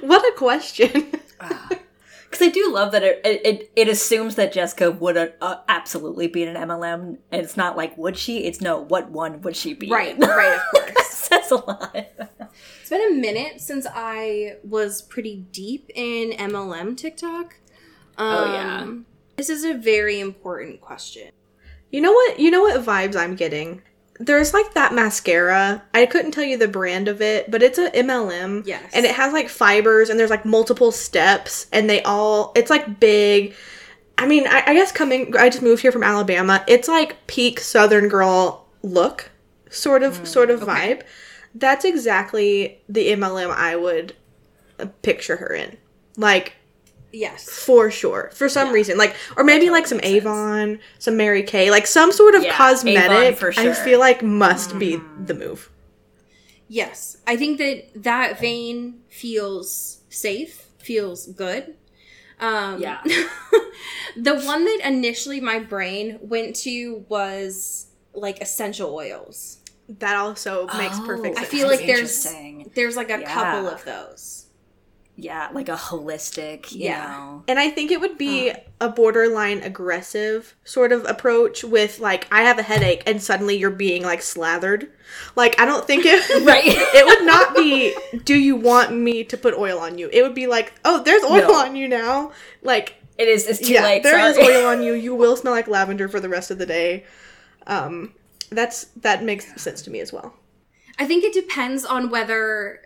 What a question. Because I do love that it, it it assumes that Jessica would uh, absolutely be in an M L M. And it's not like, would she? It's no, what one would she be? Right, in? Right, of course. That's a lot. It's been a minute since I was pretty deep in M L M TikTok. Um, oh, yeah. This is a very important question. You know what? You know what vibes I'm getting? There's, like, that mascara. I couldn't tell you the brand of it, but it's a M L M. Yes. And it has, like, fibers, and there's, like, multiple steps, and they all... It's, like, big. I mean, I, I guess coming... I just moved here from Alabama. It's, like, peak Southern girl look, sort of, mm, sort of okay. vibe. That's exactly the M L M I would picture her in. Like... Yes. For sure. For some yeah. reason. Like, or maybe totally like some Avon, sense. some Mary Kay, like some sort of yeah, cosmetic, Avon for sure. I feel like must mm-hmm. be the move. Yes. I think that that vein feels safe, feels good. Um, yeah. The one that initially my brain went to was like essential oils. That also makes oh, perfect sense. I feel like there's, there's like a yeah. couple of those. Yeah, like a holistic, you yeah. know. And I think it would be uh. a borderline aggressive sort of approach with, like, I have a headache and suddenly you're being, like, slathered. Like, I don't think it... right. It would not be, do you want me to put oil on you? It would be like, oh, there's oil no. on you now. Like... It is, it's too yeah, late. There sorry. is oil on you. You will smell like lavender for the rest of the day. Um, that's that makes sense to me as well. I think it depends on whether...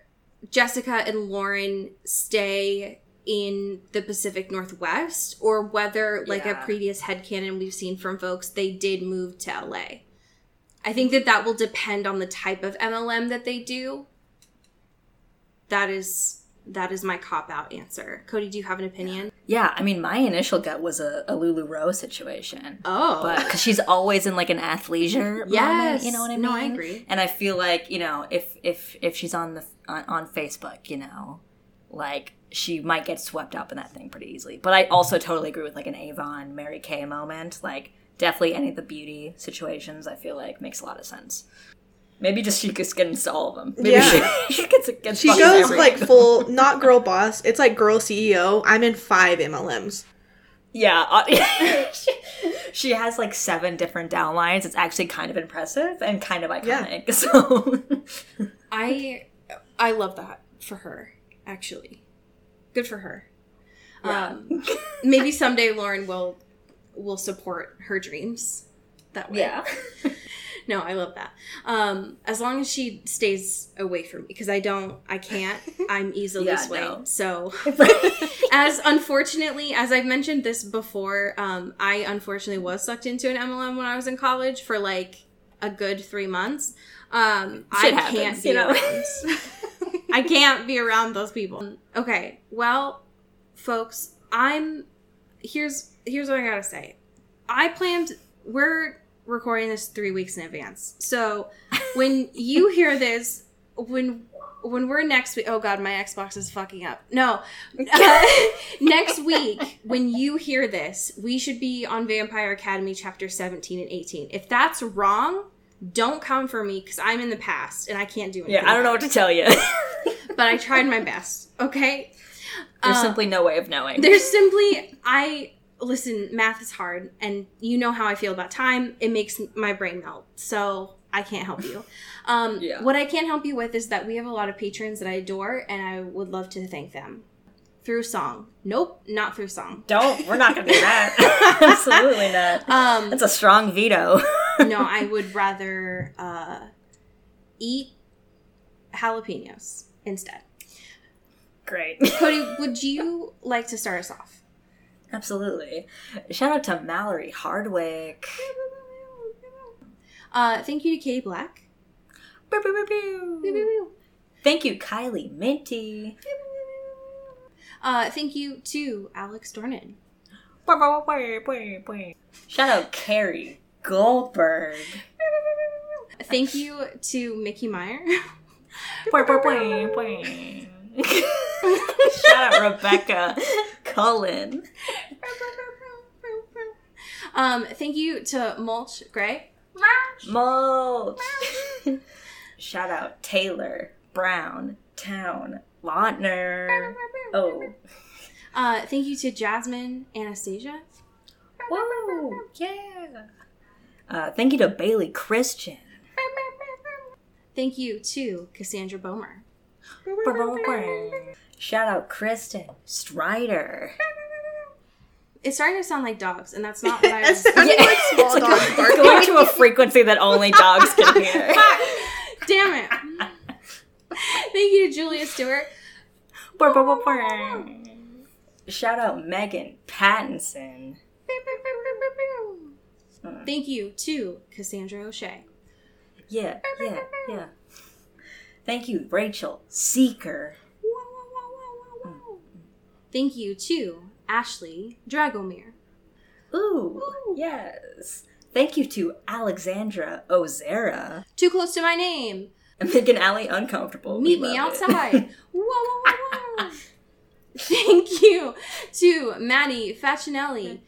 Jessica and Lauren stay in the Pacific Northwest or whether, like yeah. a previous headcanon we've seen from folks, they did move to L A. I think that that will depend on the type of M L M that they do. That is that is my cop-out answer. Cody, do you have an opinion? Yeah, I mean, my initial gut was a, a LuLaRoe situation. Oh. Because she's always in, like, an athleisure yes. moment, you know what I mean? No, I agree. And I feel like, you know, if if if she's on the On, on Facebook, you know, like she might get swept up in that thing pretty easily. But I also totally agree with like an Avon, Mary Kay moment. Like definitely any of the beauty situations I feel like makes a lot of sense. Maybe just she gets into all of them. Maybe yeah. she, she gets against She goes like full, not girl boss. It's like girl C E O. I'm in five M L Ms. Yeah. Uh, she, she has like seven different downlines. It's actually kind of impressive and kind of iconic. Yeah. So I... I love that for her, actually. Good for her. Yeah. Um, maybe someday Lauren will will support her dreams that way. Yeah. No, I love that. Um, as long as she stays away from me, because I don't, I can't. I'm easily yeah, swayed. No. So, as unfortunately, as I've mentioned this before, um, I unfortunately was sucked into an M L M when I was in college for like a good three months. Um, I happens, can't be you know? around. I can't be around those people. Okay, well, folks, I'm here's here's what I gotta say. I planned. We're recording this three weeks in advance, so when you hear this, when when we're next week. Oh God, my Xbox is fucking up. No, uh, next week when you hear this, we should be on Vampire Academy chapter seventeen and eighteen. If that's wrong. Don't come for me because I'm in the past and I can't do anything. Yeah, I don't know what to tell you. But I tried my best, okay? There's uh, simply no way of knowing. There's simply, I, listen, math is hard and you know how I feel about time. It makes my brain melt. So I can't help you. Um, yeah. What I can help you with is that we have a lot of patrons that I adore and I would love to thank them. Through song. Nope, not through song. Don't. We're not going to do that. Absolutely not. Um, That's a strong veto. No, I would rather uh, eat jalapenos instead. Great. Cody, would you like to start us off? Absolutely. Shout out to Mallory Hardwicke. Uh, thank you to Katie Black. Bow, bow, bow, bow. Bow, bow, bow. Thank you, Kylie Minty. Bow, bow, bow. Uh, thank you to Alex Dornan. Bow, bow, bow, bow, bow. Shout out Carrie Goldberg. Thank you to Mickey Meyer. Shout out Rebecca Cullen. Um, thank you to Mulch Gray. Mulch. Shout out Taylor Brown Town Lautner. Oh. Uh, thank you to Jasmine Anastasia. Whoa! Yeah. Uh, thank you to Bailey Christian. Thank you to Cassandra Bomer. Shout out Kristen Strider. It's starting to sound like dogs, and that's not what I was doing. Yeah. Like small it's dogs like barking. Going to a frequency that only dogs can hear. Damn it. Thank you to Julia Stewart. Shout out Megan Pattinson. Thank you to Cassandra O'Shea. Yeah, yeah, yeah. Thank you, Rachel Seeker. Whoa, whoa, whoa, whoa, whoa. Thank you to Ashley Dragomir. Ooh, ooh, yes. Thank you to Alexandra Ozera. Too close to my name. I'm making Allie uncomfortable. Meet me outside. Whoa, whoa, whoa, whoa. Thank you to Maddie Facinelli.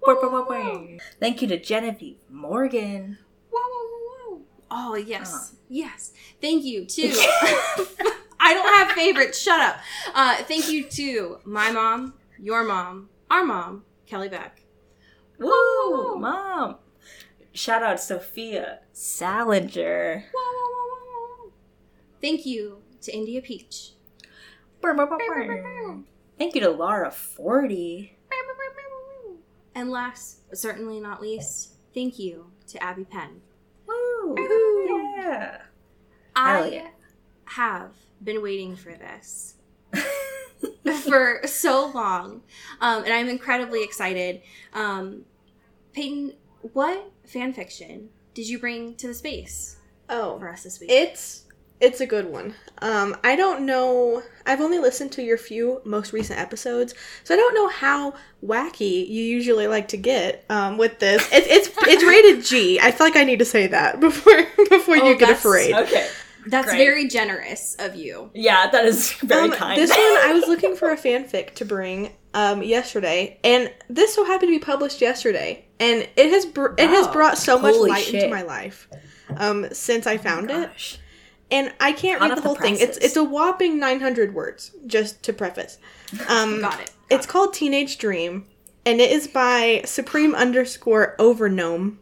Whoa, whoa, whoa. Thank you to Genevieve Morgan. Whoa, whoa, whoa. Oh, yes. Uh. Yes. Thank you to... I don't have favorites. Shut up. Uh, thank you to my mom, your mom, our mom, Kelly Beck. Whoa, whoa, whoa. Mom. Shout out Sophia Salinger. Whoa, whoa, whoa. Thank you to India Peach. Burr, burr, burr, burr. Burr, burr. Thank you to Laura Forty. Burr, burr, burr, burr. And last, but certainly not least, thank you to Abby Penn. Woo! Woo. Yeah. I yeah. have been waiting for this for so long, um, and I'm incredibly excited. Um, Peyton, what fan fiction did you bring to the space? Oh, for us this week, it's. It's a good one. Um, I don't know. I've only listened to your few most recent episodes, so I don't know how wacky you usually like to get um, with this. It's it's it's rated G. I feel like I need to say that before before oh, you get afraid. Okay, that's Great. Very generous of you. Yeah, that is very um, kind. This one I was looking for a fanfic to bring um, yesterday, and this so happened to be published yesterday, and it has br- wow. it has brought so much Holy light shit. into my life um, since I found oh, gosh. it. And I can't read the whole thing. It's it's a whopping nine hundred words, just to preface. Um, Got it. Got it's it. called Teenage Dream, and it is by Supreme underscore Overnome.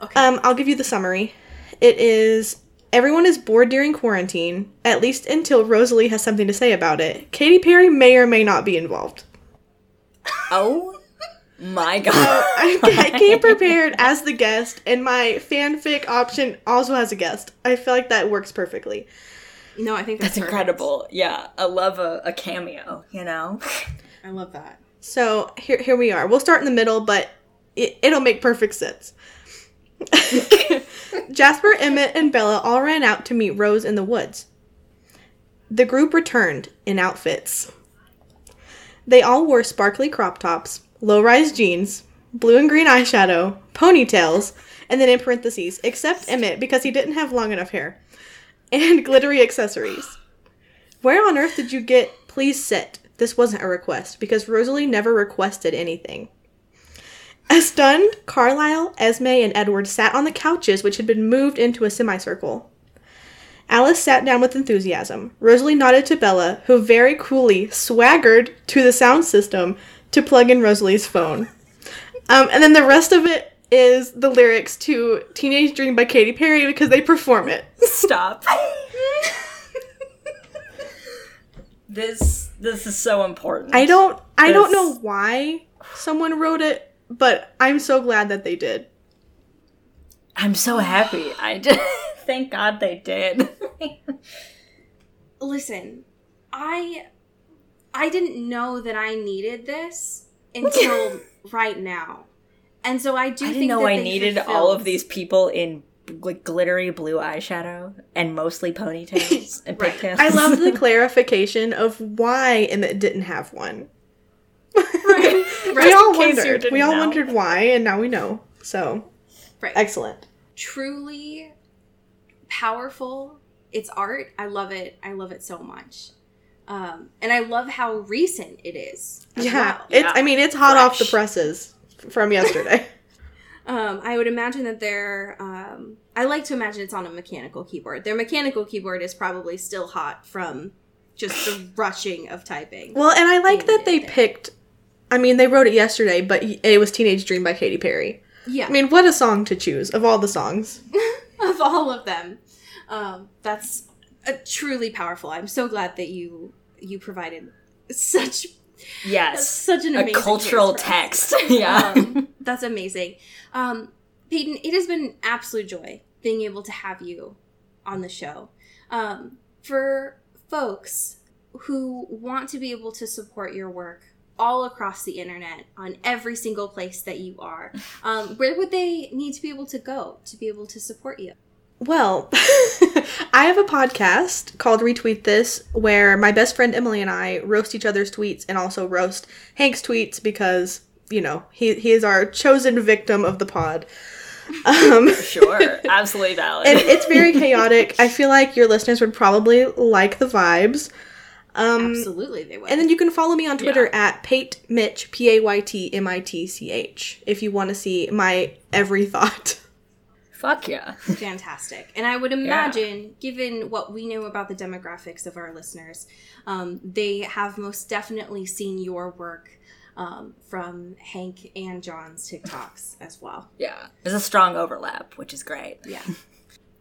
Okay. Um, I'll give you the summary. It is, everyone is bored during quarantine, at least until Rosalie has something to say about it. Katy Perry may or may not be involved. Oh my god. Uh, I came prepared as the guest, and my fanfic option also has a guest. I feel like that works perfectly. No, I think that's, that's incredible. Yeah, I love a, a cameo, you know? I love that. So, here here we are. We'll start in the middle, but it, it'll make perfect sense. Jasper, Emmett, and Bella all ran out to meet Rose in the woods. The group returned in outfits. They all wore sparkly crop tops, low-rise jeans, blue and green eyeshadow, ponytails, and then in parentheses, except Emmett because he didn't have long enough hair, and glittery accessories. Where on earth did you get please sit? This wasn't a request because Rosalie never requested anything. As stunned, Carlisle, Esme, and Edward sat on the couches which had been moved into a semicircle. Alice sat down with enthusiasm. Rosalie nodded to Bella, who very coolly swaggered to the sound system to plug in Rosalie's phone. Um, and then the rest of it is the lyrics to Teenage Dream by Katy Perry because they perform it. Stop. This this is so important. I don't I this... don't know why someone wrote it, but I'm so glad that they did. I'm so happy. I did. Thank God they did. Listen, I I didn't know that I needed this until right now. And so I do I think I didn't know that I needed fulfilled. all of these people in like glittery blue eyeshadow and mostly ponytails and right. pigtails. I love the clarification of why Emmett didn't have one. Right. Right. We all wondered. We all know. wondered why, and now we know. So, right. Excellent. Truly powerful. It's art. I love it. I love it so much. Um, and I love how recent it is. Yeah, well. it's, yeah. I mean, it's hot Fresh. off the presses from yesterday. um, I would imagine that they're, um, I like to imagine it's on a mechanical keyboard. Their mechanical keyboard is probably still hot from just the rushing of typing. Well, and I like that they picked, I mean, they wrote it yesterday, but it was Teenage Dream by Katy Perry. Yeah. I mean, what a song to choose of all the songs. Of all of them. Um, that's a truly powerful. I'm so glad that you... you provided such Yes. That's such an amazing a cultural text. Yeah. Um, that's amazing. Um, Peyton, it has been an absolute joy being able to have you on the show. Um, for folks who want to be able to support your work all across the internet, on every single place that you are, um, where would they need to be able to go to be able to support you? Well, I have a podcast called Retweet This, where my best friend Emily and I roast each other's tweets and also roast Hank's tweets because, you know, he he is our chosen victim of the pod. Um, For sure. Absolutely valid. And it's very chaotic. I feel like your listeners would probably like the vibes. Um, Absolutely, they would. And then you can follow me on Twitter yeah. at Paytmitch, P A Y T M I T C H, if you want to see my every thought. Fuck yeah. Fantastic. And I would imagine, yeah. given what we know about the demographics of our listeners, um, they have most definitely seen your work um, from Hank and John's TikToks as well. Yeah. There's a strong overlap, which is great. Yeah.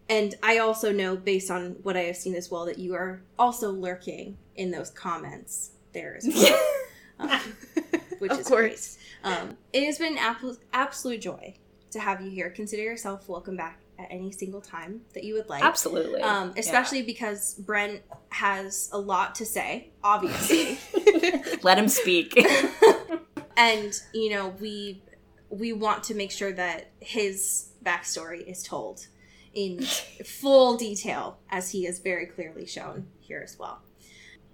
And I also know, based on what I have seen as well, that you are also lurking in those comments there as well. um, which of is course. Great. Um, it has been an absolute joy to have you here. Consider yourself welcome back at any single time that you would like. Absolutely. Um, especially yeah. because Brent has a lot to say, obviously. Let him speak. And, you know, we we want to make sure that his backstory is told in full detail, as he is very clearly shown here as well.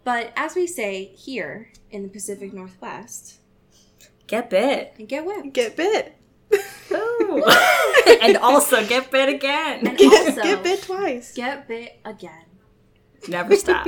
But as we say here in the Pacific Northwest, get bit. And get whipped. Get bit. And also get bit again. And get, also, get bit twice. Get bit again. Never stop.